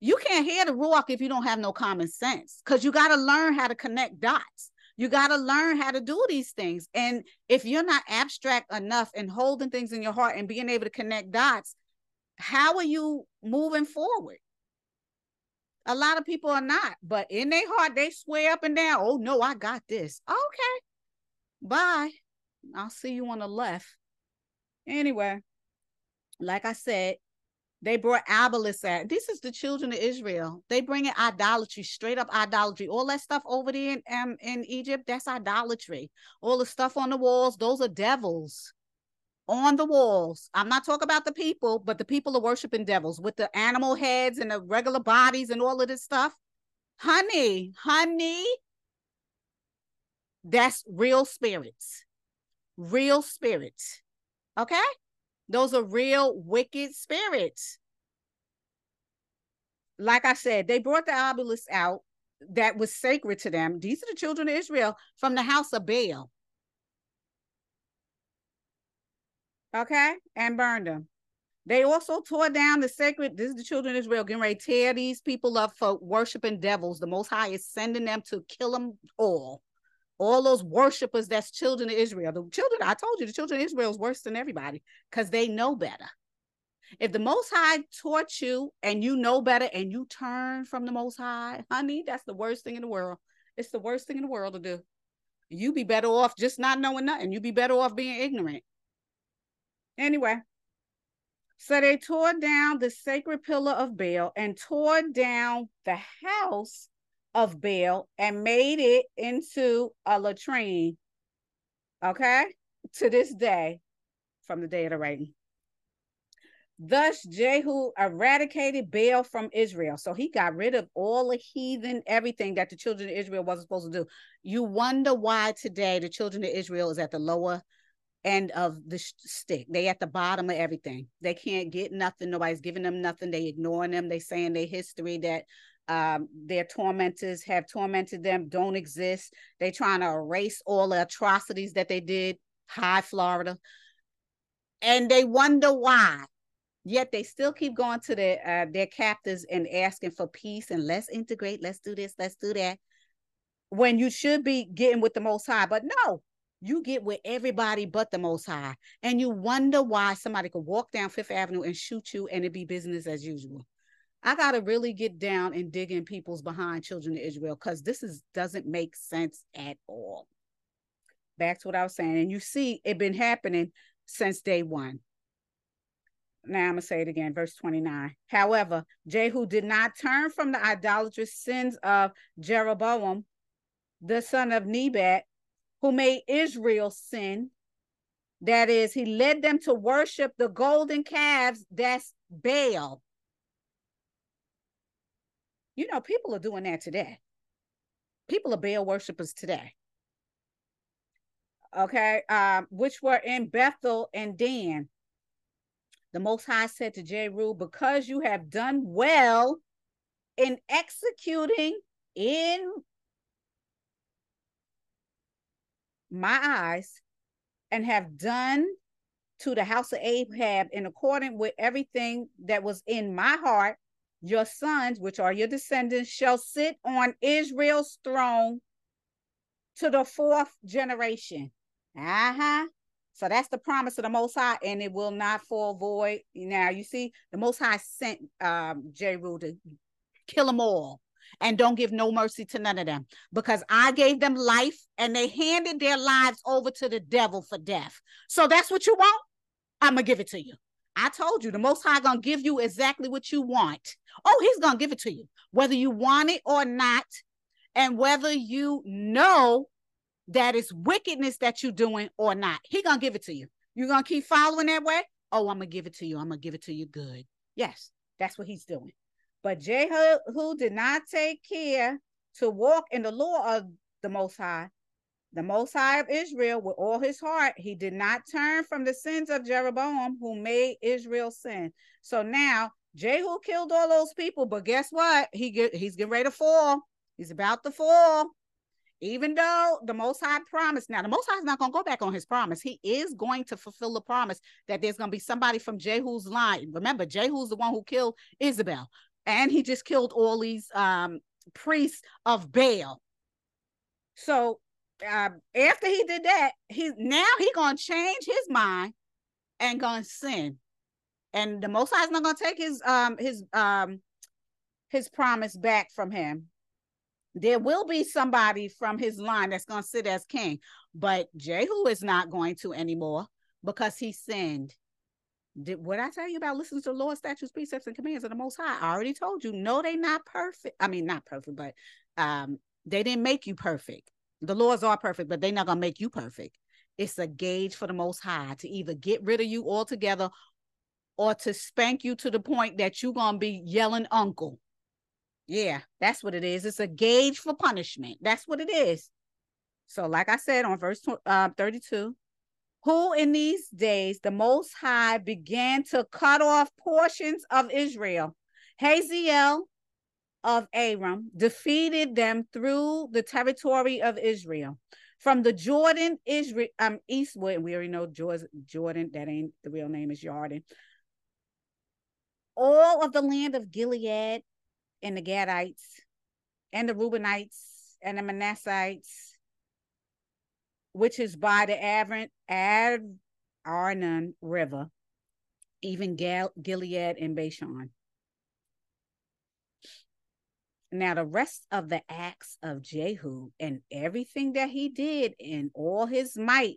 You can't hear the Ruach if you don't have no common sense, because you got to learn how to connect dots. You got to learn how to do these things. And if you're not abstract enough and holding things in your heart and being able to connect dots, how are you moving forward? A lot of people are not, but in their heart, they swear up and down, oh no, I got this. Okay, bye. I'll see you on the left. Anyway, like I said, they brought obelisks out. This is the children of Israel. They bring in idolatry, straight up idolatry. All that stuff over there in Egypt, that's idolatry. All the stuff on the walls, those are devils on the walls. I'm not talking about the people, but the people are worshiping devils with the animal heads and the regular bodies and all of this stuff. Honey, that's real spirits. Real spirits, okay? Those are real wicked spirits. Like I said, they brought the obelisk out. that was sacred to them. These are the children of Israel from the house of Baal. Okay, and burned them. They also tore down the sacred, this is the children of Israel, getting ready to tear these people up for worshiping devils. The Most High is sending them to kill them all. All those worshipers, that's children of Israel. The children, I told you, the children of Israel is worse than everybody because they know better. If the Most High taught you and you know better and you turn from the Most High, honey, that's the worst thing in the world. It's the worst thing in the world to do. You be better off just not knowing nothing. You be better off being ignorant. Anyway, so they tore down the sacred pillar of Baal and tore down the house of Baal and made it into a latrine, okay, to this day, from the day of the writing. Thus, Jehu eradicated Baal from Israel. So he got rid of all the heathen, everything that the children of Israel wasn't supposed to do. You wonder why today the children of Israel is at the lower end of the stick. They at the bottom of everything. They can't get nothing. Nobody's giving them nothing. They ignoring them. They saying their history that their tormentors have tormented them don't exist. They trying to erase all the atrocities that they did. High Florida. And they wonder why. Yet they still keep going to their captors and asking for peace and let's integrate, let's do this, let's do that, when you should be getting with the Most High. But no, you get with everybody but the Most High. And you wonder why somebody could walk down Fifth Avenue and shoot you and it'd be business as usual. I got to really get down and dig in people's behind children of Israel because this doesn't make sense at all. Back to what I was saying. And you see it been happening since day one. Now I'm going to say it again, verse 29. However, Jehu did not turn from the idolatrous sins of Jeroboam, the son of Nebat, who made Israel sin. That is, he led them to worship the golden calves, that's Baal. You know, people are doing that today. People are Baal worshipers today. Okay, which were in Bethel and Dan. The Most High said to Jehu, because you have done well in executing in my eyes and have done to the house of Ahab in accordance with everything that was in my heart, your sons, which are your descendants, shall sit on Israel's throne to the fourth generation. Uh-huh. So that's the promise of the Most High, and it will not fall void. Now, you see, the Most High sent Jehu to kill them all and don't give no mercy to none of them because I gave them life, and they handed their lives over to the devil for death. So that's what you want? I'm going to give it to you. I told you, the Most High going to give you exactly what you want. Oh, he's going to give it to you, whether you want it or not, and whether you know that is wickedness that you're doing or not. He gonna give it to you. You're gonna keep following that way? Oh, I'm gonna give it to you. I'm gonna give it to you good. Yes, that's what he's doing. But Jehu did not take care to walk in the law of the Most High of Israel, with all his heart. He did not turn from the sins of Jeroboam, who made Israel sin. So now Jehu killed all those people, but guess what? He's getting ready to fall. He's about to fall. Even though the Most High promised. Now, the Most High is not going to go back on his promise. He is going to fulfill the promise that there's going to be somebody from Jehu's line. Remember, Jehu's the one who killed Isabel. And he just killed all these priests of Baal. So after he did that, now he's going to change his mind and going to sin. And the Most High is not going to take his promise back from him. There will be somebody from his line that's going to sit as king, but Jehu is not going to anymore because he sinned. What I tell you about listening to the Lord, statutes, precepts, and commands of the Most High, I already told you, no, they not perfect. I mean, not perfect, but they didn't make you perfect. The laws are perfect, but they're not going to make you perfect. It's a gauge for the Most High to either get rid of you altogether or to spank you to the point that you're going to be yelling uncle. Yeah, that's what it is. It's a gauge for punishment. That's what it is. So like I said on verse 32, who in these days the Most High began to cut off portions of Israel. Hazael, of Aram defeated them through the territory of Israel. From the Jordan, Israel, eastward, and we already know Jordan, that ain't the real name, is Jordan. All of the land of Gilead and the Gadites and the Reubenites and the Manassites, which is by the Arnon River, even Gilead and Bashan. Now, the rest of the acts of Jehu and everything that he did in all his might,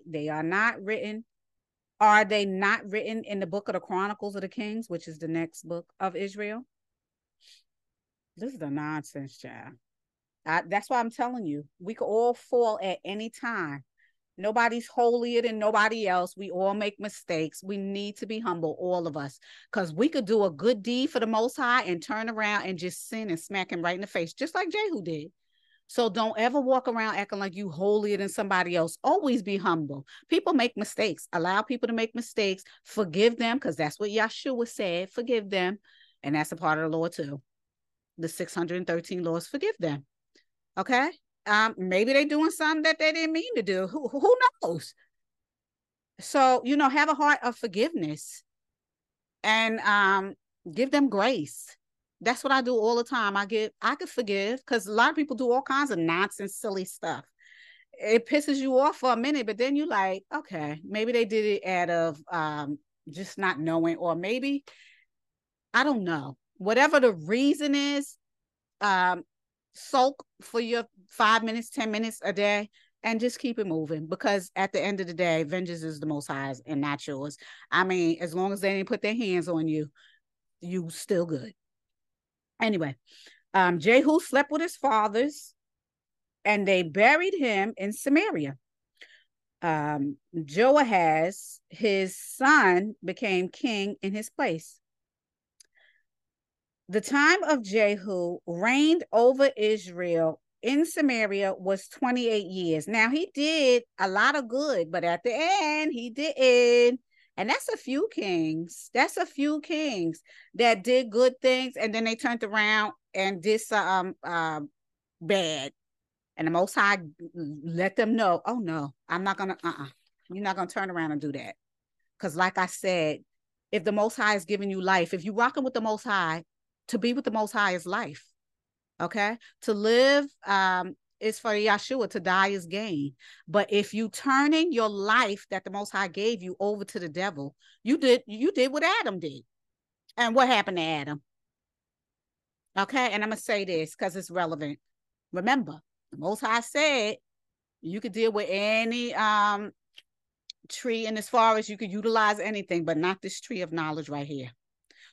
are they not written in the book of the Chronicles of the Kings, which is the next book of Israel? This is the nonsense, child. That's why I'm telling you, we could all fall at any time. Nobody's holier than nobody else. We all make mistakes. We need to be humble, all of us, because we could do a good deed for the Most High and turn around and just sin and smack him right in the face, just like Jehu did. So don't ever walk around acting like you holier than somebody else. Always be humble. People make mistakes. Allow people to make mistakes. Forgive them, because that's what Yeshua said. Forgive them. And that's a part of the law too. The 613 laws, forgive them. Okay? Maybe they're doing something that they didn't mean to do. Who knows? So, you know, have a heart of forgiveness and give them grace. That's what I do all the time. I could forgive, because a lot of people do all kinds of nonsense, silly stuff. It pisses you off for a minute, but then you like, okay, maybe they did it out of just not knowing, or maybe, I don't know. Whatever the reason is, soak for your 5 minutes, 10 minutes a day, and just keep it moving, because at the end of the day, vengeance is the Most High's and not yours. I mean, as long as they didn't put their hands on you, you still good. Anyway, Jehu slept with his fathers, and they buried him in Samaria. Joash, his son, became king in his place. The time of Jehu reigned over Israel in Samaria was 28 years. Now, he did a lot of good, but at the end, he didn't. And that's a few kings. That's a few kings that did good things, and then they turned around and did some bad. And the Most High let them know, oh, no, I'm not going to, you're not going to turn around and do that. Because like I said, if the Most High is giving you life, if you're rocking with the Most High, to be with the Most High is life, okay? To live is for Yeshua, to die is gain. But if you turning your life that the Most High gave you over to the devil, you did what Adam did. And what happened to Adam? Okay, and I'm going to say this because it's relevant. Remember, the Most High said you could deal with any tree in as far as you could utilize anything, but not this tree of knowledge right here.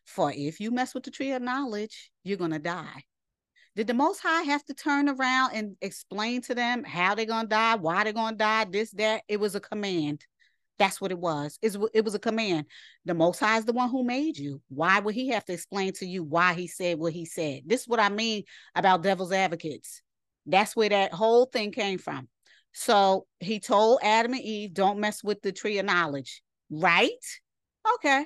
For if you mess with the tree of knowledge, you're going to die. Did the Most High have to turn around and explain to them how they're going to die, why they're going to die, this, that? It was a command. That's what it was. It was a command. The Most High is the one who made you. Why would he have to explain to you why he said what he said? This is what I mean about devil's advocates. That's where that whole thing came from. So he told Adam and Eve, don't mess with the tree of knowledge, right? Okay.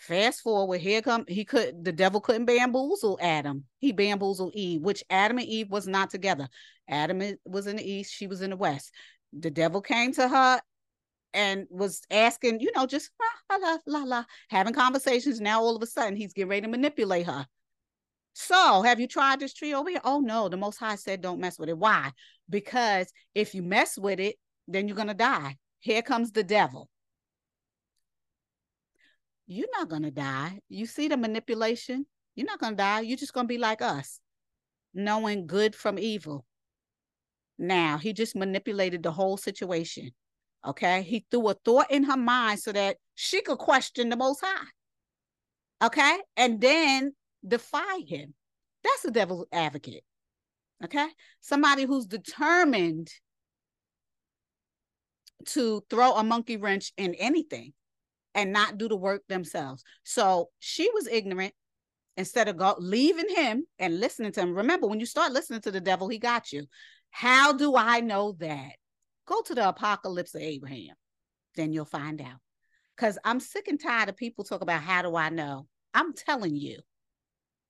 Fast forward, the devil couldn't bamboozle Adam. He bamboozled Eve, which Adam and Eve was not together. Adam was in the east, she was in the west. The devil came to her and was asking, you know, just having conversations. Now all of a sudden he's getting ready to manipulate her. So have you tried this tree over here? Oh no, the Most High said don't mess with it. Why? Because if you mess with it, then you're going to die. Here comes the devil. You're not going to die. You see the manipulation? You're not going to die. You're just going to be like us, knowing good from evil. Now, he just manipulated the whole situation, okay? He threw a thought in her mind so that she could question the Most High, okay? And then defy him. That's a devil's advocate, okay? Somebody who's determined to throw a monkey wrench in anything and not do the work themselves. So she was ignorant. Instead of leaving him and listening to him. Remember, when you start listening to the devil, he got you. How do I know that? Go to the Apocalypse of Abraham. Then you'll find out. Because I'm sick and tired of people talk about how do I know. I'm telling you.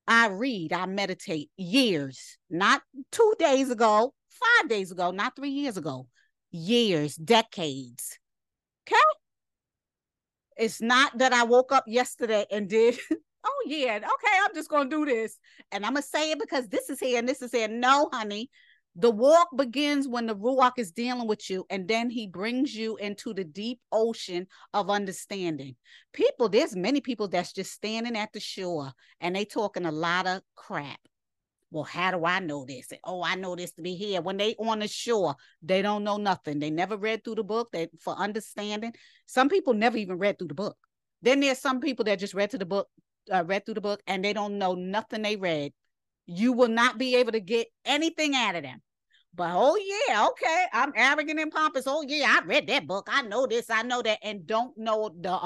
I read, I meditate years, not 2 days ago, 5 days ago, not 3 years ago, years, decades. Okay. It's not that I woke up yesterday and did, oh yeah, okay, I'm just going to do this. And I'm going to say it because this is here and this is here. No, honey, the walk begins when the Ruach is dealing with you. And then he brings you into the deep ocean of understanding. People, there's many people that's just standing at the shore and they talking a lot of crap. Well, how do I know this? And, oh, I know this to be here. When they on the shore, they don't know nothing. They never read through the book for understanding. Some people never even read through the book. Then there's some people that just read through the book, and they don't know nothing they read. You will not be able to get anything out of them. But, oh, yeah, okay, I'm arrogant and pompous. Oh, yeah, I read that book. I know this. I know that. And don't know the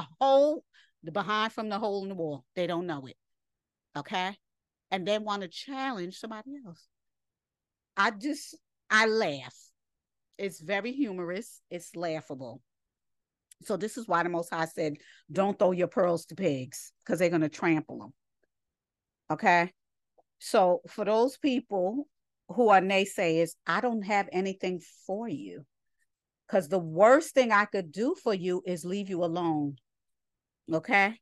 behind from the hole in the wall. They don't know it. Okay? And then want to challenge somebody else. I laugh. It's very humorous. It's laughable. So this is why the Most High said, don't throw your pearls to pigs, because they're going to trample them. Okay? So for those people who are naysayers, I don't have anything for you, because the worst thing I could do for you is leave you alone. Okay?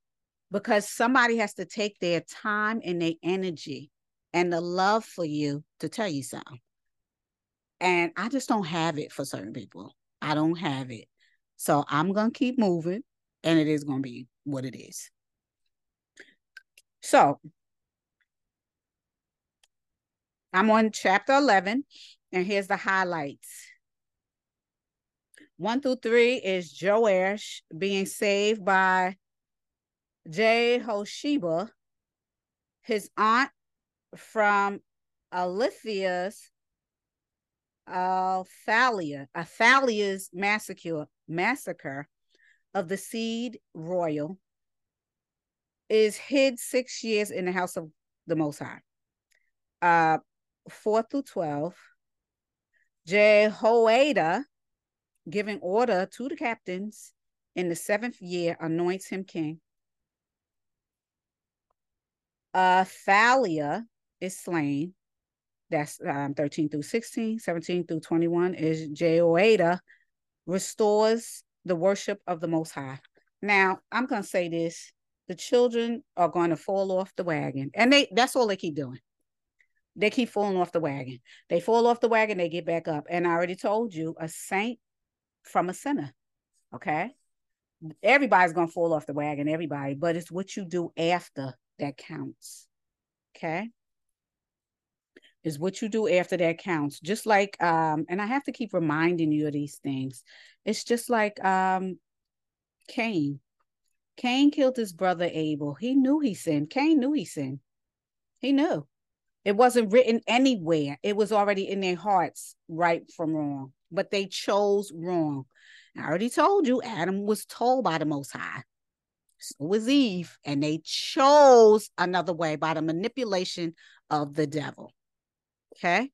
Because somebody has to take their time and their energy and the love for you to tell you something. And I just don't have it for certain people. I don't have it. So I'm going to keep moving, and it is going to be what it is. So I'm on chapter 11, and here's the highlights. 1-3 is Joash being saved by Jehosheba, his aunt, from Athaliah's massacre of the seed royal, is hid 6 years in the house of the Most High. 4-12, Jehoiada, giving order to the captains in the 7th year, anoints him king. Athaliah is slain. That's 13-16. 17-21 is Jehoiada restores the worship of the Most High. Now, I'm going to say this. The children are going to fall off the wagon. And that's all they keep doing. They keep falling off the wagon. They fall off the wagon, they get back up. And I already told you, a saint from a sinner. Okay? Everybody's going to fall off the wagon, everybody. But it's what you do after that counts. Okay? Is what you do after that counts. Just like, and I have to keep reminding you of these things. It's just like Cain. Cain killed his brother Abel. He knew he sinned. Cain knew he sinned. He knew. It wasn't written anywhere. It was already in their hearts, right from wrong. But they chose wrong. I already told you, Adam was told by the Most High. So was Eve, and they chose another way by the manipulation of the devil. Okay?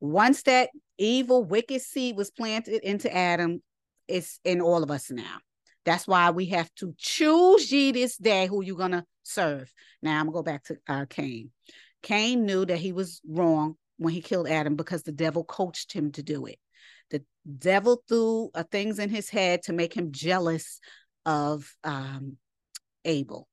Once that evil, wicked seed was planted into Adam, it's in all of us now. That's why we have to choose ye this day who you're going to serve. Now, I'm going to go back to Cain. Cain knew that he was wrong when he killed Adam because the devil coached him to do it. The devil threw things in his head to make him jealous of Abel.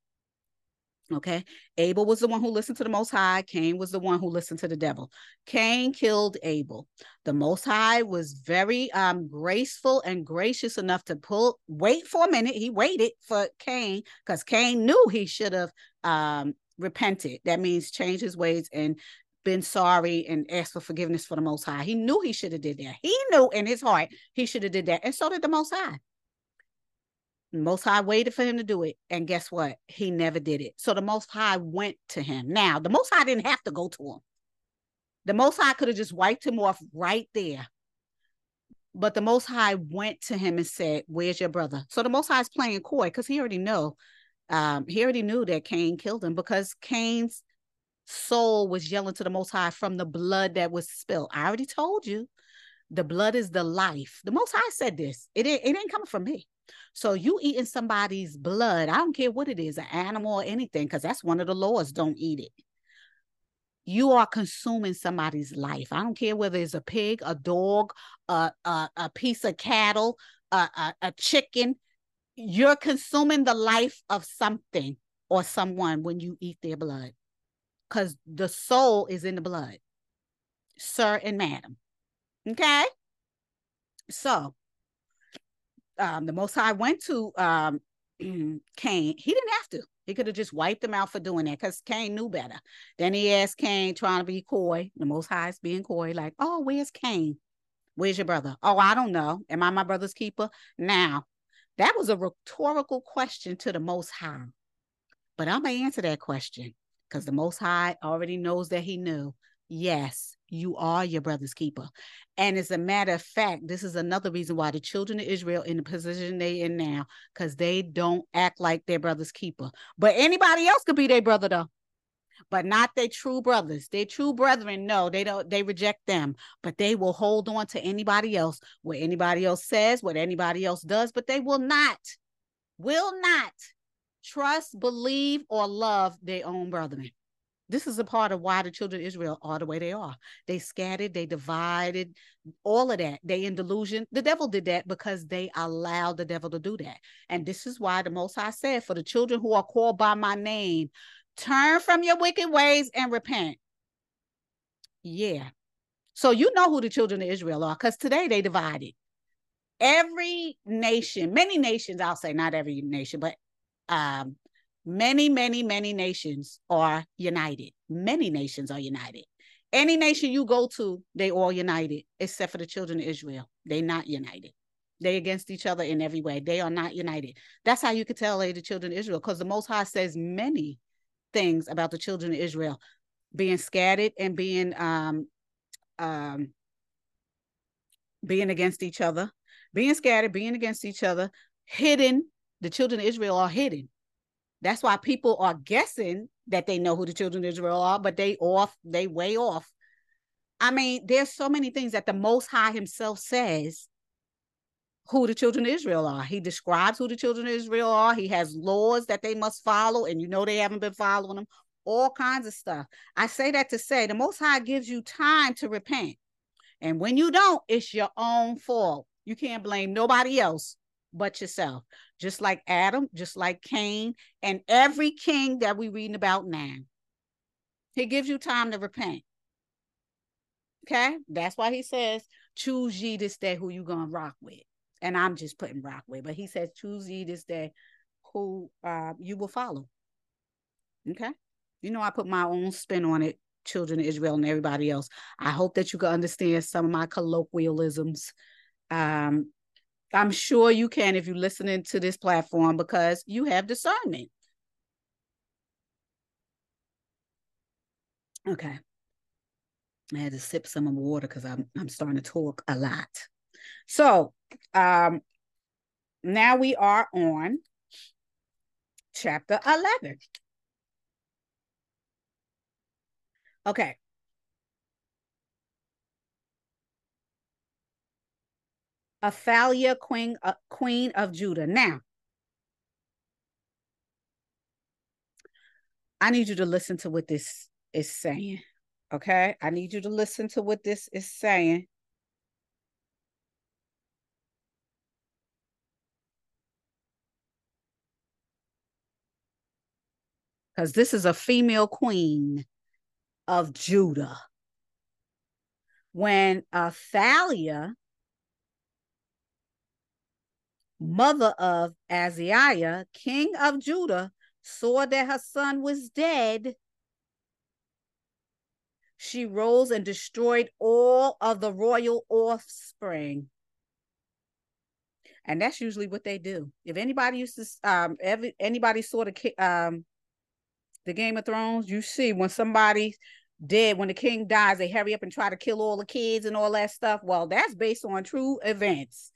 Okay. Abel was the one who listened to the Most High. Cain was the one who listened to the devil. Cain killed Abel. The Most High was very graceful and gracious enough to wait for a minute. He waited for Cain because Cain knew he should have repented. That means changed his ways and been sorry and asked for forgiveness for the Most High. He knew he should have did that. He knew in his heart he should have did that. And so did the Most High. Most High waited for him to do it, and guess what? He never did it. So the Most High went to him. Now, the Most High didn't have to go to him. The Most High could have just wiped him off right there. But the Most High went to him and said, where's your brother? So the Most High is playing coy because he already know. He already knew that Cain killed him because Cain's soul was yelling to the Most High from the blood that was spilled. I already told you. The blood is the life. The Most High said this. It ain't coming from me. So you eating somebody's blood, I don't care what it is, an animal or anything, because that's one of the laws, don't eat it. you are consuming somebody's life. I don't care whether it's a pig, a dog, a piece of cattle, a chicken. You're consuming the life of something or someone when you eat their blood, because the soul is in the blood, sir and madam. Okay? So the Most High went to Cain. He didn't have to. He could have just wiped them out for doing that, because Cain knew better. Then he asked Cain, trying to be coy. The Most High is being coy, like, oh, where's Cain? Where's your brother? Oh, I don't know. Am I my brother's keeper? Now, that was a rhetorical question to the Most High. But I'm going to answer that question, because the Most High already knows that he knew. Yes, you are your brother's keeper. And as a matter of fact, this is another reason why the children of Israel in the position they in now, because they don't act like their brother's keeper. But anybody else could be their brother though, but not their true brothers. Their true brethren, no, they don't. They reject them, but they will hold on to anybody else, what anybody else says, what anybody else does, but they will not trust, believe, or love their own brethren. This is a part of why the children of Israel are the way they are. They scattered, they divided, all of that. They in delusion. The devil did that because they allowed the devil to do that. And this is why the Most High said, for the children who are called by my name, turn from your wicked ways and repent. Yeah. So you know who the children of Israel are, because today they divided. Every nation, many nations, I'll say not every nation, but many nations are united. Many nations are united. Any nation you go to, they all united, except for the children of Israel. They not united. They against each other in every way. They are not united. That's how you could tell the children of Israel, because the Most High says many things about the children of Israel being scattered and being against each other, being scattered, being against each other, hidden. The children of Israel are hidden. That's why people are guessing that they know who the children of Israel are, but they way off. I mean, there's so many things that the Most High himself says who the children of Israel are. He describes who the children of Israel are. He has laws that they must follow, and you know they haven't been following them, all kinds of stuff. I say that to say the Most High gives you time to repent. And when you don't, it's your own fault. You can't blame nobody else but yourself, just like Adam, just like Cain, and every king that we're reading about now. He gives you time to repent. Okay? That's why he says, choose ye this day who you going to rock with. And I'm just putting rock with, but he says, choose ye this day who you will follow. Okay? You know, I put my own spin on it, children of Israel and everybody else. I hope that you can understand some of my colloquialisms. I'm sure you can if you're listening to this platform, because you have discernment. Okay. I had to sip some of my water because I'm starting to talk a lot. So now we are on chapter 11. Okay. Athaliah, queen of Judah. Now, I need you to listen to what this is saying, okay? I need you to listen to what this is saying. Because this is a female queen of Judah. When Athaliah, mother of Azariah, king of Judah, saw that her son was dead, she rose and destroyed all of the royal offspring. And that's usually what they do. If anybody used to, anybody saw the Game of Thrones, you see when somebody's dead, when the king dies, they hurry up and try to kill all the kids and all that stuff. Well, that's based on true events.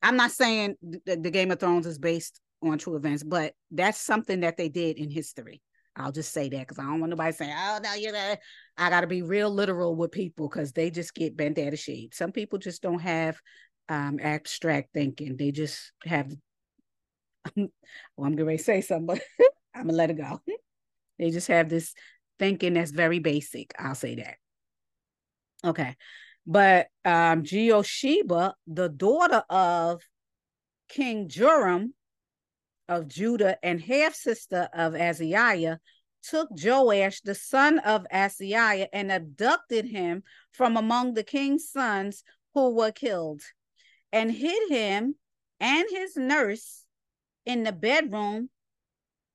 I'm not saying the Game of Thrones is based on true events, but that's something that they did in history. I'll just say that because I don't want nobody saying, oh, no, you know, I got to be real literal with people because they just get bent out of shape. Some people just don't have abstract thinking. They just have, well, I'm going to say something, but I'm going to let it go. They just have this thinking that's very basic. I'll say that. Okay. But Jehosheba, the daughter of King Joram of Judah and half-sister of Azariah, took Joash, the son of Azariah, and abducted him from among the king's sons who were killed, and hid him and his nurse in the bedroom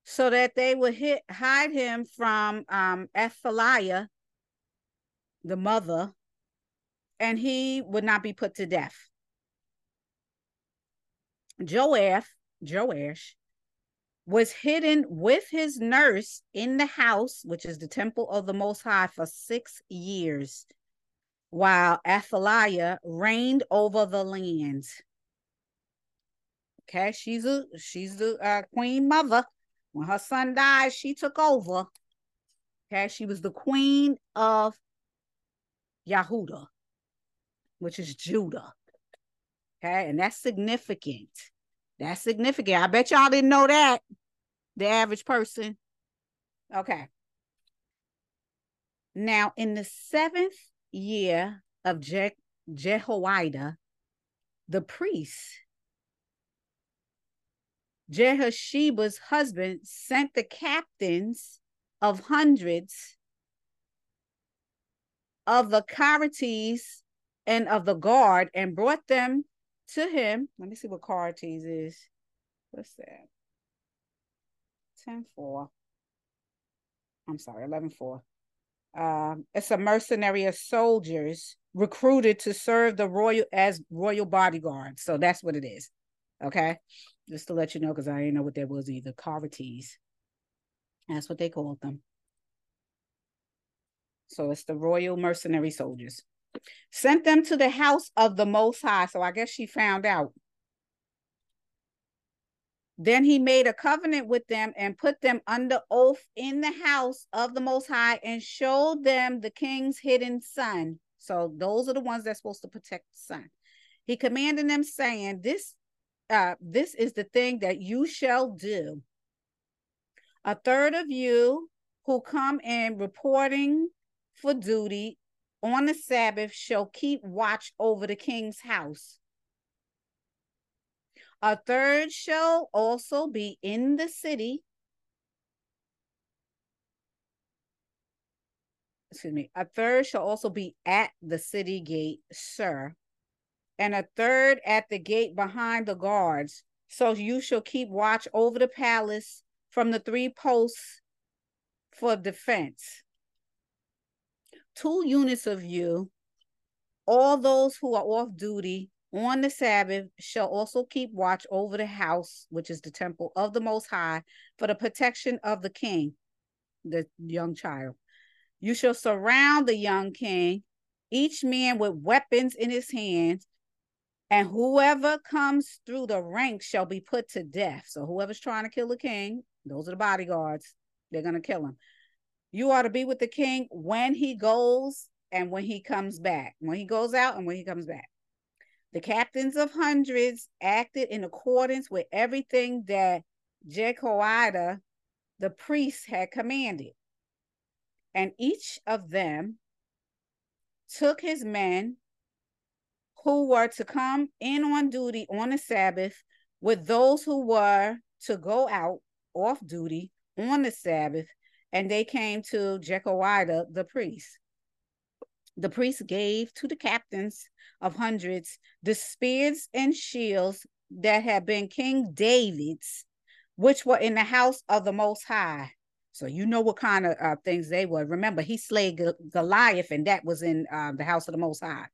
so that they would hide him from Athaliah, the mother, and he would not be put to death. Joash was hidden with his nurse in the house, which is the temple of the Most High, for 6 years, while Athaliah reigned over the land. Okay, she's the queen mother. When her son died, she took over. Okay, she was the queen of Yahudah, which is Judah. Okay, and that's significant. That's significant. I bet y'all didn't know that, the average person. Okay. Now, in the 7th year of Jehoiada, the priest, Jehosheba's husband, sent the captains of hundreds of the charites and of the guard and brought them to him. Let me see what charites is. What's that? 10-4. I'm sorry, 11-4. It's a mercenary of soldiers recruited to serve the royal bodyguard. So that's what it is. Okay. Just to let you know, because I didn't know what that was either. Charites. That's what they called them. So it's the royal mercenary soldiers. Sent them to the house of the Most High. So I guess she found out. Then he made a covenant with them and put them under oath in the house of the Most High and showed them the king's hidden son. So those are the ones that's supposed to protect the son. He commanded them, saying, this is the thing that you shall do. A third of you who come in reporting for duty on the Sabbath shall keep watch over the king's house. A third shall also be in the city. Excuse me. A third shall also be at the city gate, sir, and a third at the gate behind the guards. So you shall keep watch over the palace from the 3 posts for defense. 2 units of you, all those who are off duty on the Sabbath, shall also keep watch over the house, which is the temple of the Most High, for the protection of the king, the young child. You shall surround the young king, each man with weapons in his hand, and whoever comes through the ranks shall be put to death. So whoever's trying to kill the king, those are the bodyguards, they're going to kill him. You are to be with the king when he goes and when he comes back, when he goes out and when he comes back. The captains of hundreds acted in accordance with everything that Jehoiada, the priest, had commanded. And each of them took his men who were to come in on duty on the Sabbath with those who were to go out off duty on the Sabbath, and they came to Jehoiada, the priest. The priest gave to the captains of hundreds the spears and shields that had been King David's, which were in the house of the Most High. So you know what kind of things they were. Remember, he slayed Goliath, and that was in the house of the Most High.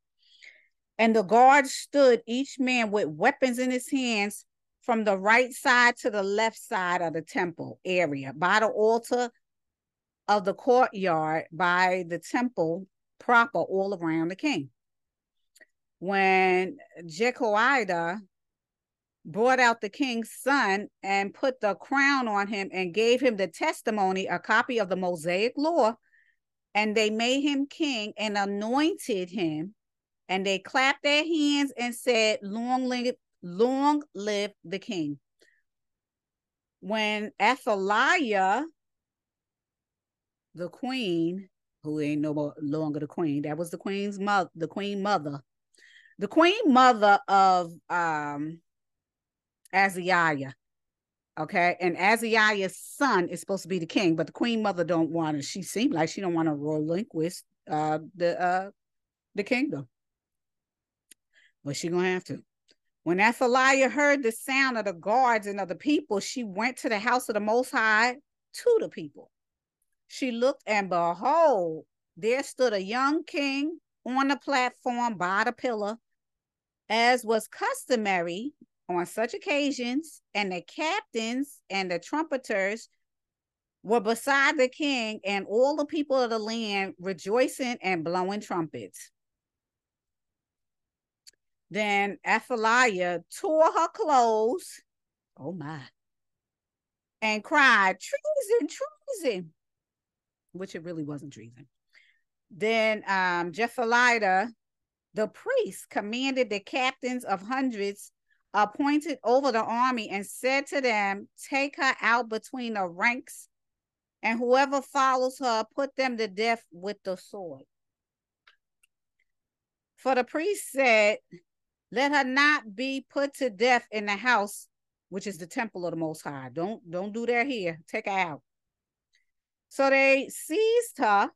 And the guards stood, each man with weapons in his hands, from the right side to the left side of the temple area, by the altar of the courtyard, by the temple proper, all around the king. When Jehoiada brought out the king's son and put the crown on him and gave him the testimony, a copy of the Mosaic law, and they made him king and anointed him, and they clapped their hands and said, long live the king. When Athaliah the queen, who ain't no longer the queen, that was the queen's mother, the queen mother of Azariah. Okay, and Azariah's son is supposed to be the king, but the queen mother don't want to. She seemed like she don't want to relinquish the kingdom. But she gonna have to. When Athaliah heard the sound of the guards and of the people, she went to the house of the Most High to the people. She looked, and behold, there stood a young king on the platform by the pillar, as was customary on such occasions, and the captains and the trumpeters were beside the king, and all the people of the land rejoicing and blowing trumpets. Then Athaliah tore her clothes, oh my, and cried, treason, treason, which it really wasn't treason. Then Jehoiada, the priest, commanded the captains of hundreds appointed over the army and said to them, take her out between the ranks, and whoever follows her, put them to death with the sword. For the priest said, let her not be put to death in the house, which is the temple of the Most High. Don't do that here. Take her out. So they seized her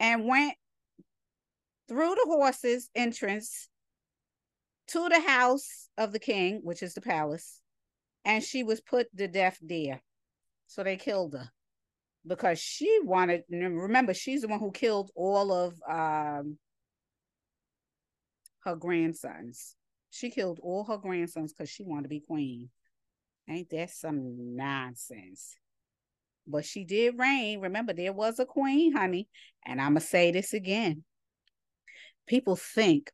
and went through the horses' entrance to the house of the king, which is the palace, and she was put to death there. So they killed her because she wanted, remember, she's the one who killed all of her grandsons. She killed all her grandsons because she wanted to be queen. Ain't that some nonsense? But she did reign. Remember, there was a queen, honey. And I'm going to say this again. People think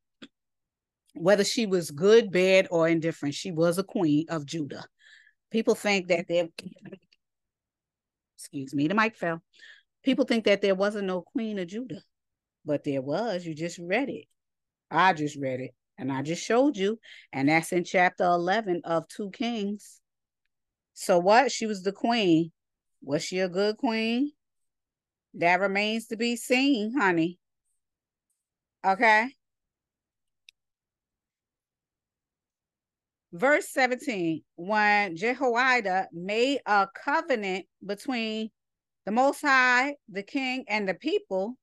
whether she was good, bad, or indifferent, she was a queen of Judah. People think that there, excuse me, the mic fell. People think that there wasn't no queen of Judah. But there was. You just read it. I just read it. And I just showed you. And that's in chapter 11 of 2 Kings. So what? She was the queen. Was she a good queen? That remains to be seen, honey. Okay. Verse 17, when Jehoiada made a covenant between the Most High, the king, and the people,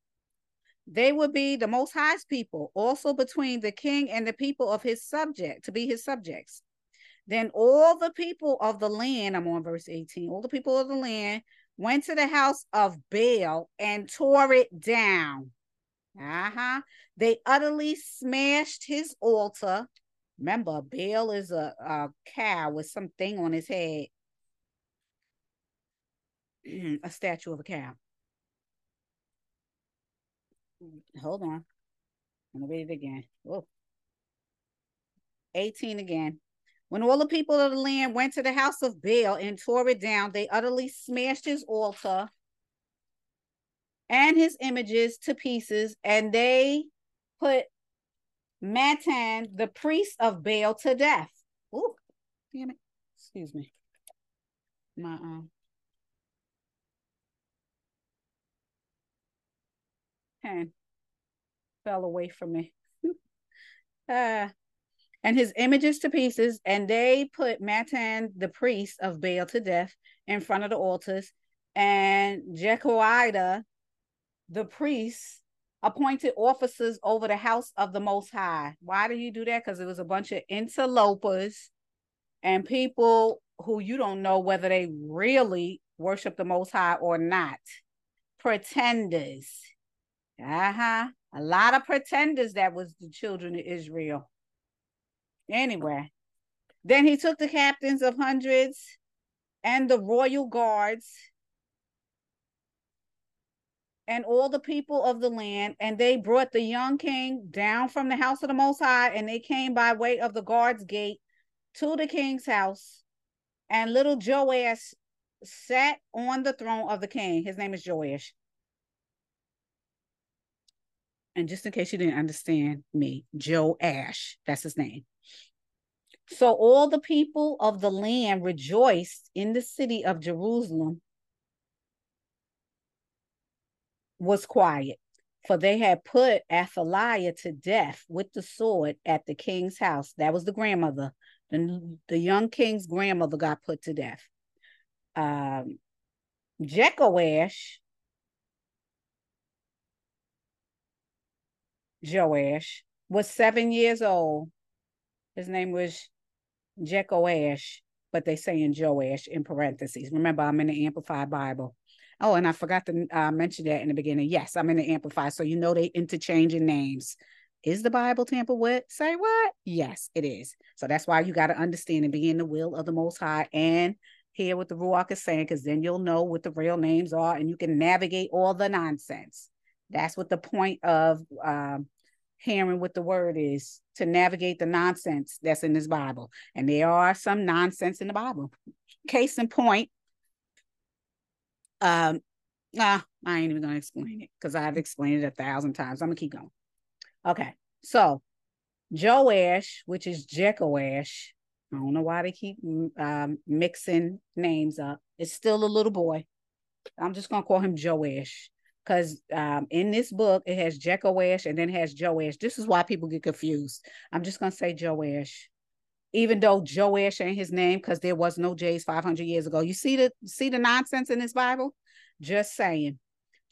they would be the Most High's people, also between the king and the people of his subject, to be his subjects. Then all the people of the land, I'm on verse 18, all the people of the land went to the house of Baal and tore it down. Uh-huh. They utterly smashed his altar. Remember, Baal is a cow with something on his head. A statue of a cow. Hold on. I'm going to read it again. Whoa. 18 again. When all the people of the land went to the house of Baal and tore it down, they utterly smashed his altar and his images to pieces, and they put Matan, the priest of Baal, to death. Ooh, damn it. Excuse me. My hand fell away from me. And his images to pieces, and they put Matan, the priest of Baal, to death in front of the altars. And Jehoiada, the priest, appointed officers over the house of the Most High. Why do you do that? Because it was a bunch of interlopers and people who you don't know whether they really worship the Most High or not. Pretenders. Uh-huh. A lot of pretenders that was the children of Israel. Anyway, then he took the captains of hundreds and the royal guards and all the people of the land, and they brought the young king down from the house of the Most High, and they came by way of the guard's gate to the king's house, and little Joash sat on the throne of the king. His name is Joash. And just in case you didn't understand me, Joash, that's his name. So all the people of the land rejoiced in the city of Jerusalem was quiet, for they had put Athaliah to death with the sword at the king's house. That was the grandmother. The young king's grandmother got put to death. Joash was 7 years old. His name was Jehoash, but they say in Joash in parentheses. Remember, I'm in the Amplified Bible. Oh, and I forgot to mention that in the beginning. Yes, I'm in the Amplified, so you know they interchanging names. Is the Bible tampered with? Say what? Yes, it is. So that's why you got to understand and be in the will of the Most High and hear what the Ruach is saying, because then you'll know what the real names are and you can navigate all the nonsense. That's what the point of hearing what the word is, to navigate the nonsense that's in this Bible. And there are some nonsense in the Bible. Case in point, I ain't even going to explain it because I've explained it 1,000 times. I'm going to keep going. Okay, so Joash, which is Jehoash, I don't know why they keep mixing names up. It's still a little boy. I'm just going to call him Joash because in this book, it has Jehoash and then it has Joash. This is why people get confused. I'm just going to say Joash, even though Joash ain't his name because there was no J's 500 years ago. You see the nonsense in this Bible? Just saying.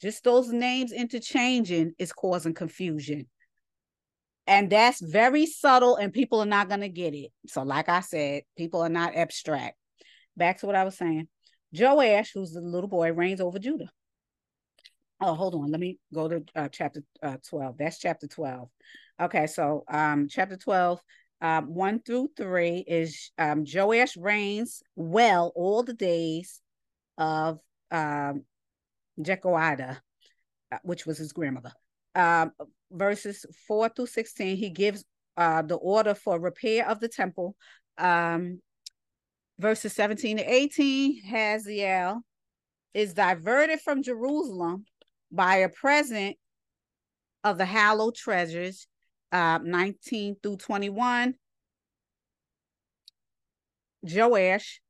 Just those names interchanging is causing confusion. And that's very subtle and people are not going to get it. So like I said, people are not abstract. Back to what I was saying. Joash, who's the little boy, reigns over Judah. Oh, hold on. Let me go to chapter 12. That's chapter 12. Okay, so chapter 12, 1 through 3 is Joash reigns well all the days of Jehoiada, which was his grandmother. Verses 4 through 16, he gives the order for repair of the temple. Verses 17 to 18, Hazael is diverted from Jerusalem by a present of the hallowed treasures. 19 through 21, Joash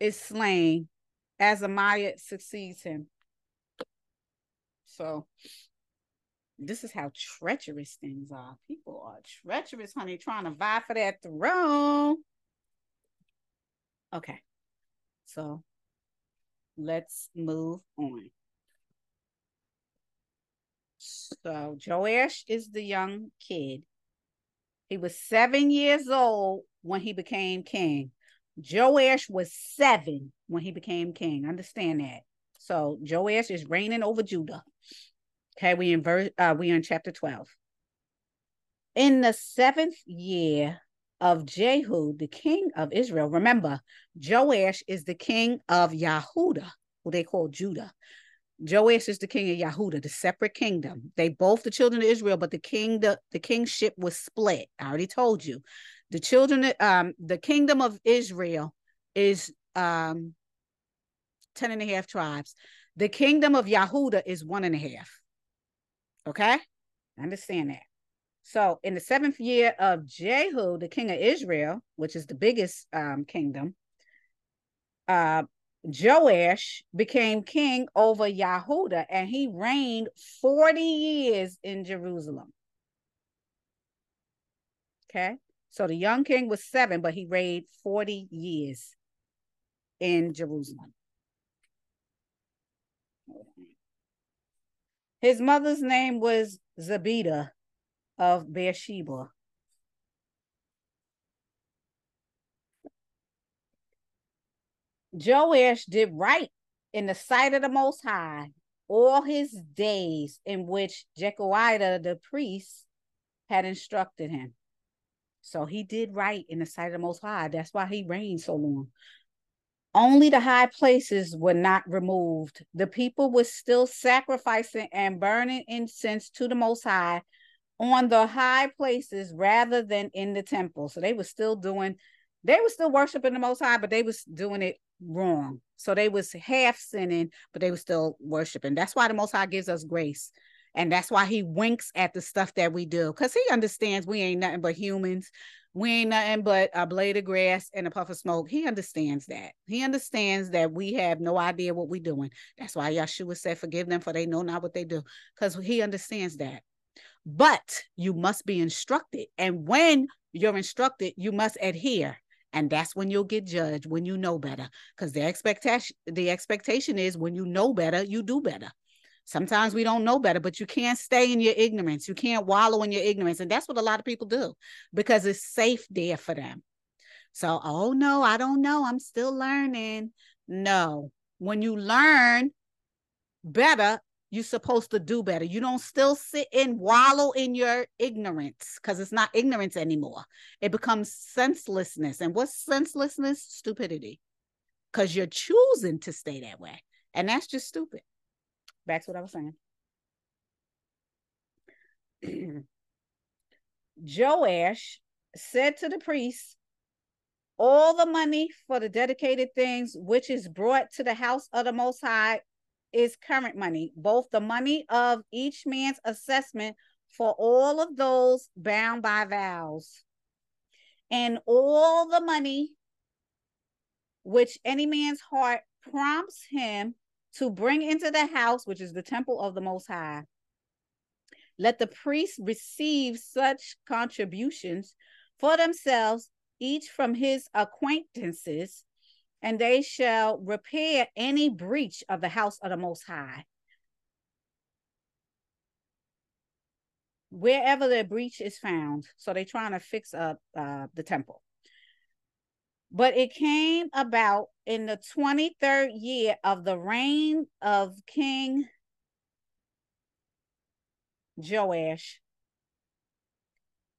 is slain. Azariah succeeds him. So this is how treacherous things are. People are treacherous, honey, trying to vie for that throne. Okay, so let's move on. So Joash is the young kid. He was 7 years old when he became king. Joash was 7 when he became king. Understand that. So Joash is reigning over Judah. Okay, we in chapter 12. In the 7th year of Jehu, the king of Israel, remember, Joash is the king of Yahudah, who they call Judah. Joash is the king of Yahudah, the separate kingdom. They both the children of Israel, but the kingship was split. I already told you. The children, the kingdom of Israel is 10.5 tribes. The kingdom of Yahudah is 1.5. Okay, understand that. So in the 7th year of Jehu, the king of Israel, which is the biggest kingdom, Joash became king over Yahudah, and he reigned 40 years in Jerusalem. Okay, so the young king was 7, but he reigned 40 years in Jerusalem. His mother's name was Zebida of Beersheba. Joash did right in the sight of the Most High all his days in which Jehoiada the priest had instructed him. So he did right in the sight of the Most High. That's why he reigned so long. Only the high places were not removed. The people were still sacrificing and burning incense to the Most High on the high places rather than in the temple. So they were still worshiping the Most High, but they was doing it wrong. So they was half sinning, but they were still worshiping. That's why the Most High gives us grace And that's why he winks at the stuff that we do, because he understands we ain't nothing but humans. We ain't nothing but a blade of grass and a puff of smoke. He understands that. He understands that we have no idea what we're doing. That's why Yeshua said, forgive them, for they know not what they do, because he understands that. But you must be instructed. And when you're instructed, you must adhere. And that's when you'll get judged, when you know better. Because the expectation is when you know better, you do better. Sometimes we don't know better, but you can't stay in your ignorance. You can't wallow in your ignorance. And that's what a lot of people do, because it's safe there for them. So, oh no, I don't know, I'm still learning. No, when you learn better, you're supposed to do better. You don't still sit and wallow in your ignorance, because it's not ignorance anymore. It becomes senselessness. And what's senselessness? Stupidity. Because you're choosing to stay that way. And that's just stupid. Back to what I was saying. Joash said to the priests, all the money for the dedicated things which is brought to the house of the Most High is current money, both the money of each man's assessment for all of those bound by vows, and all the money which any man's heart prompts him to bring into the house, which is the temple of the Most High. Let the priests receive such contributions for themselves, each from his acquaintances, and they shall repair any breach of the house of the Most High. Wherever the breach is found. So they're trying to fix up the temple. But it came about in the 23rd year of the reign of King Joash,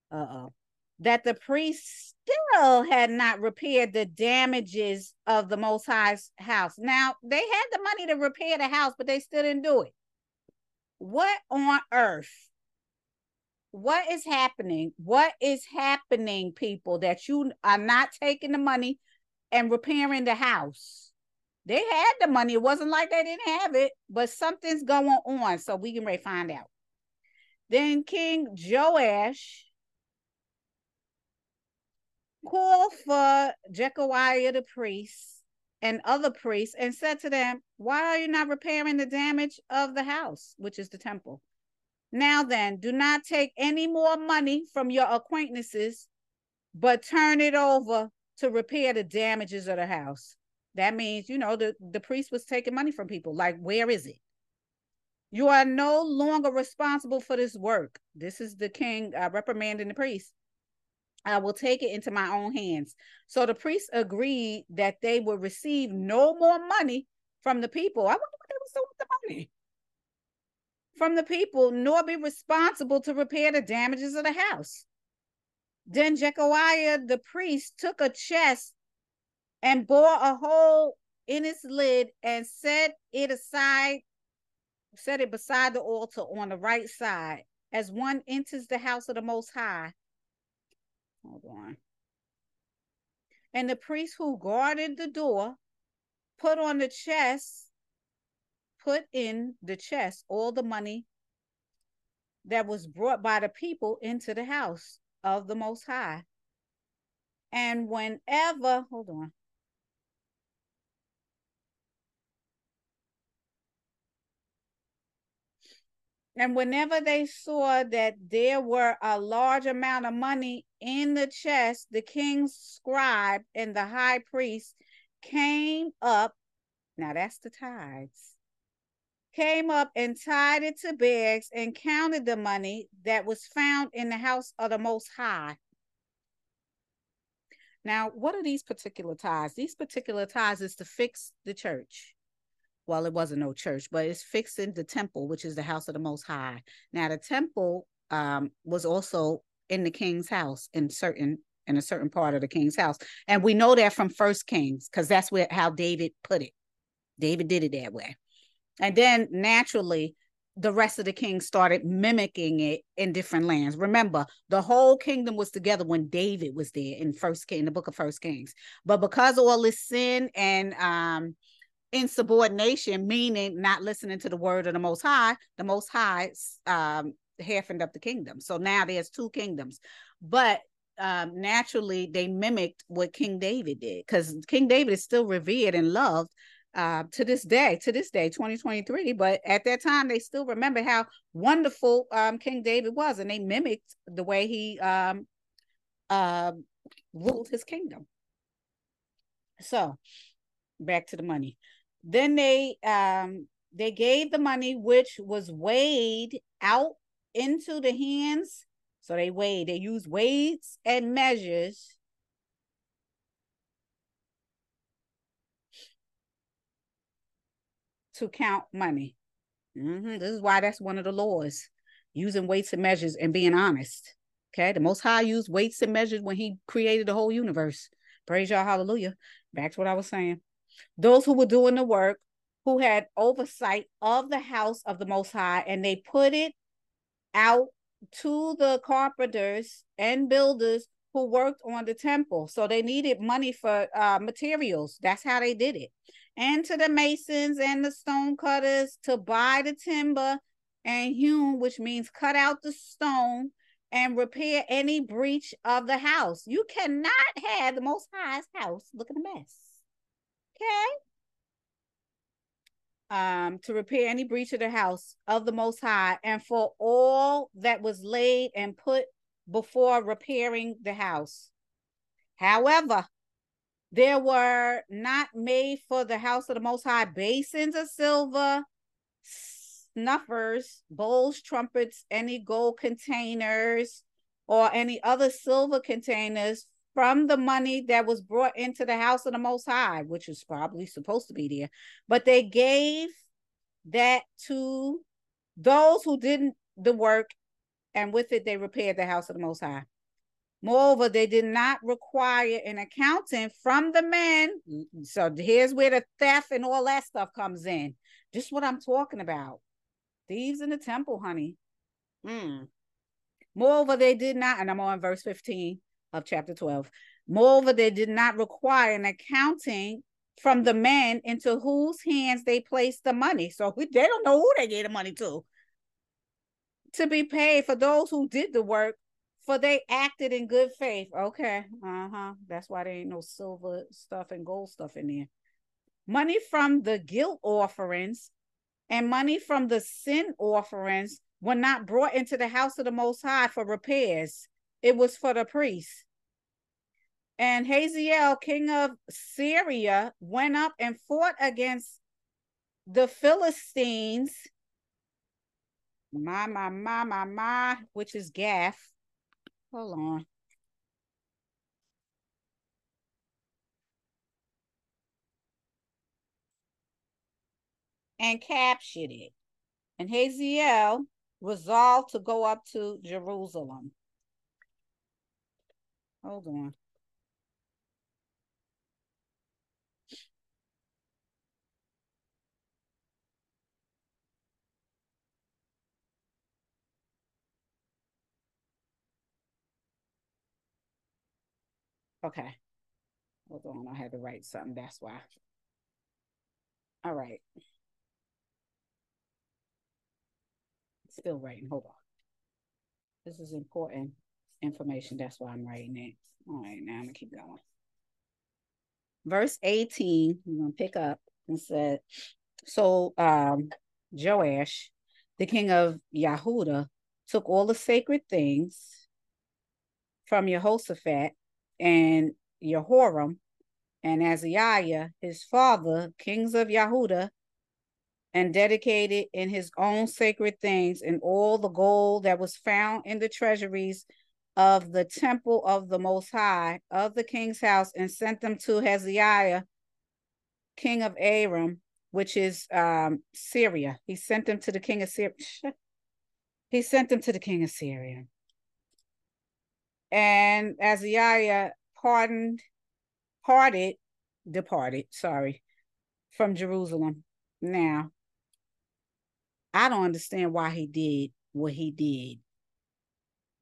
that the priests still had not repaired the damages of the Most High's house. Now, they had the money to repair the house, but they still didn't do it. What on earth? What is happening? What is happening, people, that you are not taking the money and repairing the house? They had the money. It wasn't like they didn't have it, but something's going on, so we can find out. Then King Joash called for Jehoiada the priest and other priests and said to them, why are you not repairing the damage of the house, which is the temple? Now then, do not take any more money from your acquaintances, but turn it over to repair the damages of the house. That means, you know, the priest was taking money from people. Like, where is it? You are no longer responsible for this work. This is the king reprimanding the priest. I will take it into my own hands. So the priests agreed that they would receive no more money from the people. I wonder what they would do with the money. From the people, nor be responsible to repair the damages of the house. Then Jehoiada the priest took a chest and bore a hole in its lid and set it beside the altar on the right side as one enters the house of the Most High. Hold on. And the priest who guarded the door put in the chest all the money that was brought by the people into the house of the Most High. And whenever, hold on. And whenever they saw that there were a large amount of money in the chest, the king's scribe and the high priest came up. Now that's the tithes. Came up and tied it to bags and counted the money that was found in the house of the Most High. Now, what are these particular tithes? These particular tithes is to fix the church. Well, it wasn't no church, but it's fixing the temple, which is the house of the Most High. Now, the temple was also in the king's house in a certain part of the king's house. And we know that from 1 Kings, because that's how David put it. David did it that way. And then naturally, the rest of the kings started mimicking it in different lands. Remember, the whole kingdom was together when David was there in the book of 1 Kings. But because of all this sin and insubordination, meaning not listening to the word of the Most High, halfened up the kingdom. So now there's two kingdoms. But naturally, they mimicked what King David did, because King David is still revered and loved to this day, 2023. But at that time, they still remember how wonderful King David was, and they mimicked the way he ruled his kingdom. So back to the money. Then they gave the money, which was weighed out into the hands. So they weighed, they used weights and measures. To count money. This is why that's one of the laws. Using weights and measures and being honest. Okay. The Most High used weights and measures when he created the whole universe. Praise y'all. Hallelujah. Back to what I was saying. Those who were doing the work, who had oversight of the house of the Most High, and they put it out to the carpenters and builders who worked on the temple. So they needed money for materials. That's how they did it. And to the masons and the stone cutters to buy the timber and hewn, which means cut out the stone and repair any breach of the house. You cannot have the Most High's house looking a mess. Okay? To repair any breach of the house of the Most High, and for all that was laid and put before repairing the house. However, there were not made for the house of the Most High basins of silver, snuffers, bowls, trumpets, any gold containers, or any other silver containers from the money that was brought into the house of the Most High, which is probably supposed to be there. But they gave that to those who did the work, and with it they repaired the house of the Most High. Moreover, they did not require an accountant from the men. So here's where the theft and all that stuff comes in. Just what I'm talking about. Thieves in the temple, honey. Moreover, they did not, and I'm on verse 15. Of chapter 12. Moreover, they did not require an accounting from the men into whose hands they placed the money. So they don't know who they gave the money to be paid for those who did the work, for they acted in good faith. Okay. That's why there ain't no silver stuff and gold stuff in there. Money from the guilt offerings and money from the sin offerings were not brought into the house of the Most High for repairs. It was for the priests. And Hazael, king of Syria, went up and fought against the Philistines, which is Gath. Hold on. And captured it. And Hazael resolved to go up to Jerusalem. Hold on. Okay. Hold on. I had to write something. That's why. All right. Still writing. Hold on. This is important information. That's why I'm writing it. All right, now I'm gonna keep going. Verse 18, I'm gonna pick up and said, so Joash, the king of Yahudah, took all the sacred things from Jehoshaphat and Jehoram and Azariah, his father, kings of Yahudah, and dedicated in his own sacred things, and all the gold that was found in the treasuries of the temple of the Most High, of the king's house, and sent them to Hazael, king of Aram, which is Syria. He sent them to the king of Syria. He sent them to the king of Syria. And Hazael departed from Jerusalem. Now, I don't understand why he did what he did,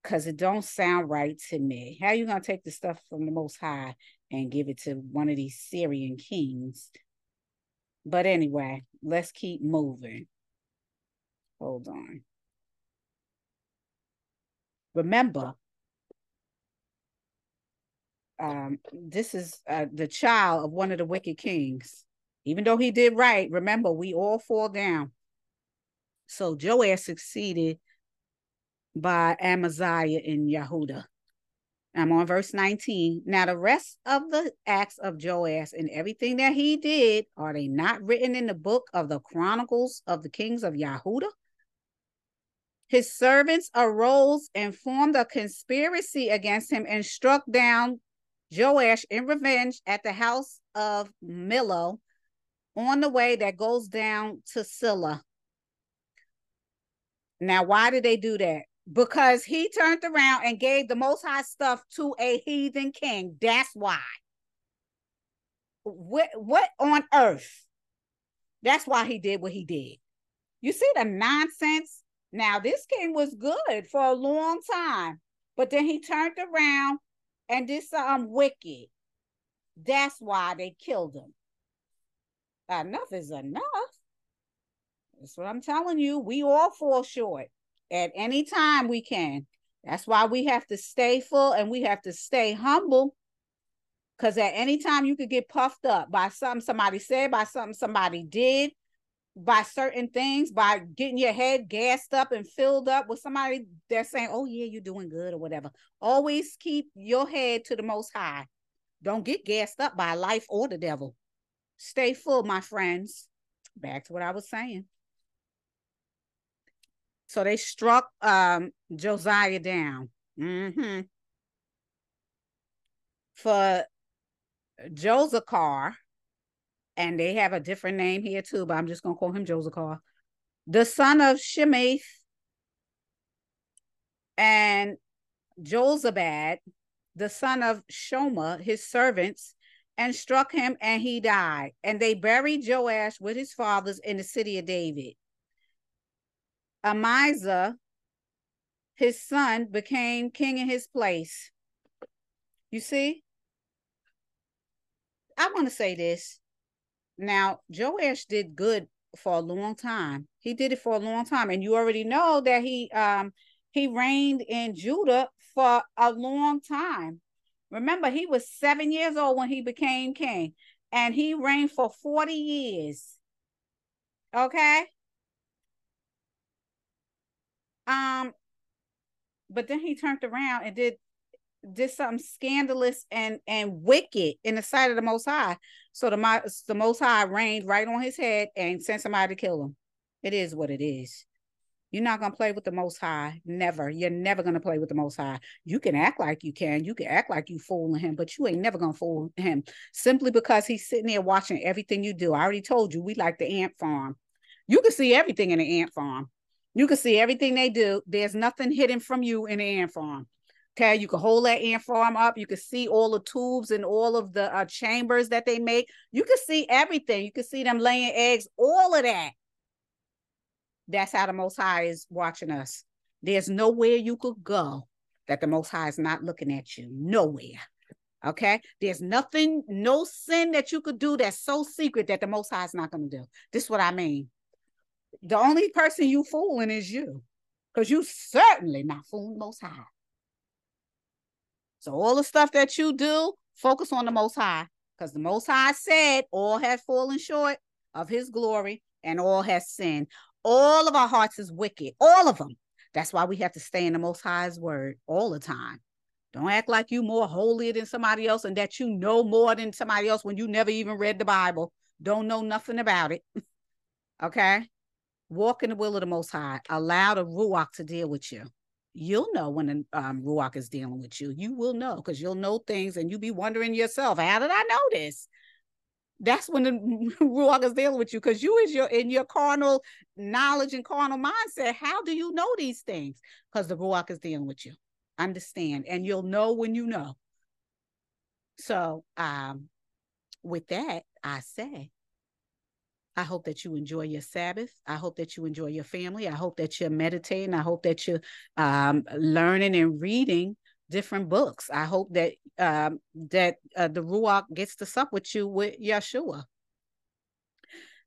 because it don't sound right to me. How you going to take the stuff from the Most High and give it to one of these Syrian kings But anyway, let's keep moving. Hold on. Remember, this is the child of one of the wicked kings. Even though he did right, remember, we all fall down. So Joash succeeded by Amaziah in Yahudah. I'm on verse 19. Now the rest of the acts of Joash and everything that he did, are they not written in the book of the Chronicles of the Kings of Yahudah? His servants arose and formed a conspiracy against him and struck down Joash in revenge at the house of Millo on the way that goes down to Silla. Now, why did they do that? Because he turned around and gave the Most High stuff to a heathen king. That's why. What on earth? That's why he did what he did. You see the nonsense? Now, this king was good for a long time, but then he turned around and did something wicked. That's why they killed him. Enough is enough. That's what I'm telling you. We all fall short at any time we can. That's why we have to stay full and we have to stay humble, because at any time you could get puffed up by something somebody said, by something somebody did, by certain things, by getting your head gassed up and filled up with somebody that's saying, oh yeah, you're doing good or whatever. Always keep your head to the Most High. Don't get gassed up by life or the devil. Stay full, my friends. Back to what I was saying. So they struck Josiah down. For Josachar, and they have a different name here too, but I'm just going to call him Josachar, the son of Shemeth, and Jozabad, the son of Shoma, his servants, and struck him, and he died. And they buried Joash with his fathers in the city of David. Amizah, his son, became king in his place. You see? I want to say this. Now, Joash did good for a long time. He did it for a long time. And you already know that he reigned in Judah for a long time. Remember, he was 7 years old when he became king. And he reigned for 40 years. Okay? But then he turned around and did something scandalous and wicked in the sight of the Most High. So the Most High rained right on his head and sent somebody to kill him. It is what it is. You're not gonna play with the Most High. Never. You're never gonna play with the Most High. You can act like you can. You can act like you fooling him, but you ain't never gonna fool him simply because he's sitting there watching everything you do. I already told you, we like the ant farm. You can see everything in the ant farm. You can see everything they do. There's nothing hidden from you in the ant farm. Okay, you can hold that ant farm up. You can see all the tubes and all of the chambers that they make. You can see everything. You can see them laying eggs, all of that. That's how the Most High is watching us. There's nowhere you could go that the Most High is not looking at you. Nowhere. Okay, there's nothing, no sin that you could do that's so secret that the Most High is not going to do. This is what I mean. The only person you fooling is you, because you certainly not fooling Most High. So all the stuff that you do, focus on the Most High, because the Most High said all have fallen short of his glory and all has sinned. All of our hearts is wicked, all of them. That's why we have to stay in the Most High's word all the time. Don't act like you more holier than somebody else and that you know more than somebody else when you never even read the Bible. Don't know nothing about it. Okay? Walk in the will of the Most High. Allow the Ruach to deal with you. You'll know when the Ruach is dealing with you. You will know, because you'll know things and you'll be wondering yourself, how did I know this? That's when the Ruach is dealing with you, because you is in your carnal knowledge and carnal mindset. How do you know these things? Because the Ruach is dealing with you. Understand. And you'll know when you know. So with that, I say, I hope that you enjoy your Sabbath. I hope that you enjoy your family. I hope that you're meditating. I hope that you're learning and reading different books. I hope that the Ruach gets to sup with you with Yeshua.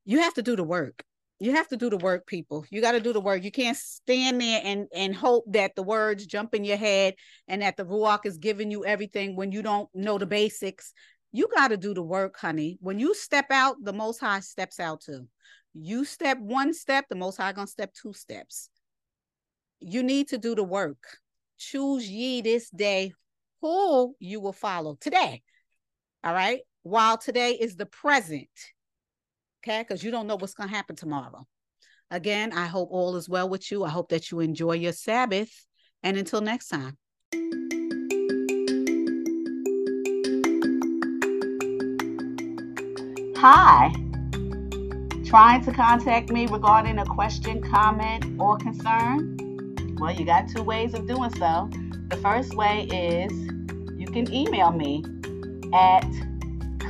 You have to do the work. You have to do the work, people. You got to do the work. You can't stand there and hope that the words jump in your head and that the Ruach is giving you everything when you don't know the basics. You got to do the work, honey. When you step out, the Most High steps out too. You step one step, the Most High going to step two steps. You need to do the work. Choose ye this day who you will follow today. All right? While today is the present, okay? Because you don't know what's going to happen tomorrow. Again, I hope all is well with you. I hope that you enjoy your Sabbath. And until next time. Hi. Trying to contact me regarding a question, comment, or concern? Well, you got two ways of doing so. The first way is you can email me at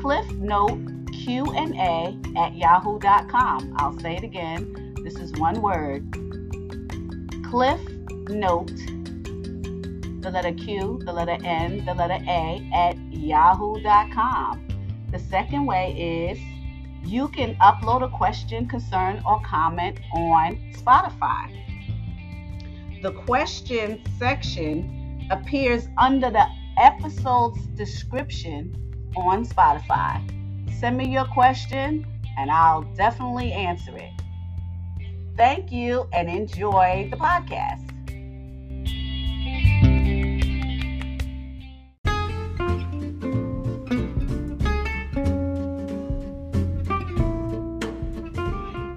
cliffnoteqa@yahoo.com. I'll say it again. This is one word. Cliffnote, the letter Q, the letter N, the letter A, @yahoo.com. The second way is you can upload a question, concern, or comment on Spotify. The question section appears under the episode's description on Spotify. Send me your question and I'll definitely answer it. Thank you and enjoy the podcast.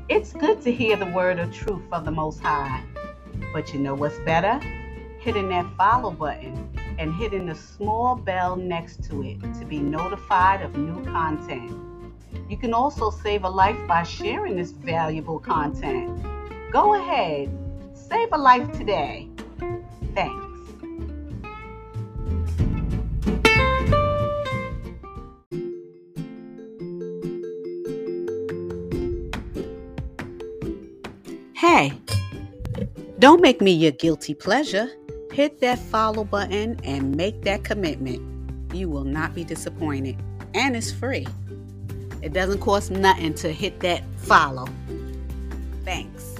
It's good to hear the word of truth from the Most High. But you know what's better? Hitting that follow button and hitting the small bell next to it to be notified of new content. You can also save a life by sharing this valuable content. Go ahead, save a life today. Thanks. Hey, don't make me your guilty pleasure. Hit that follow button and make that commitment. You will not be disappointed. And it's free. It doesn't cost nothing to hit that follow. Thanks.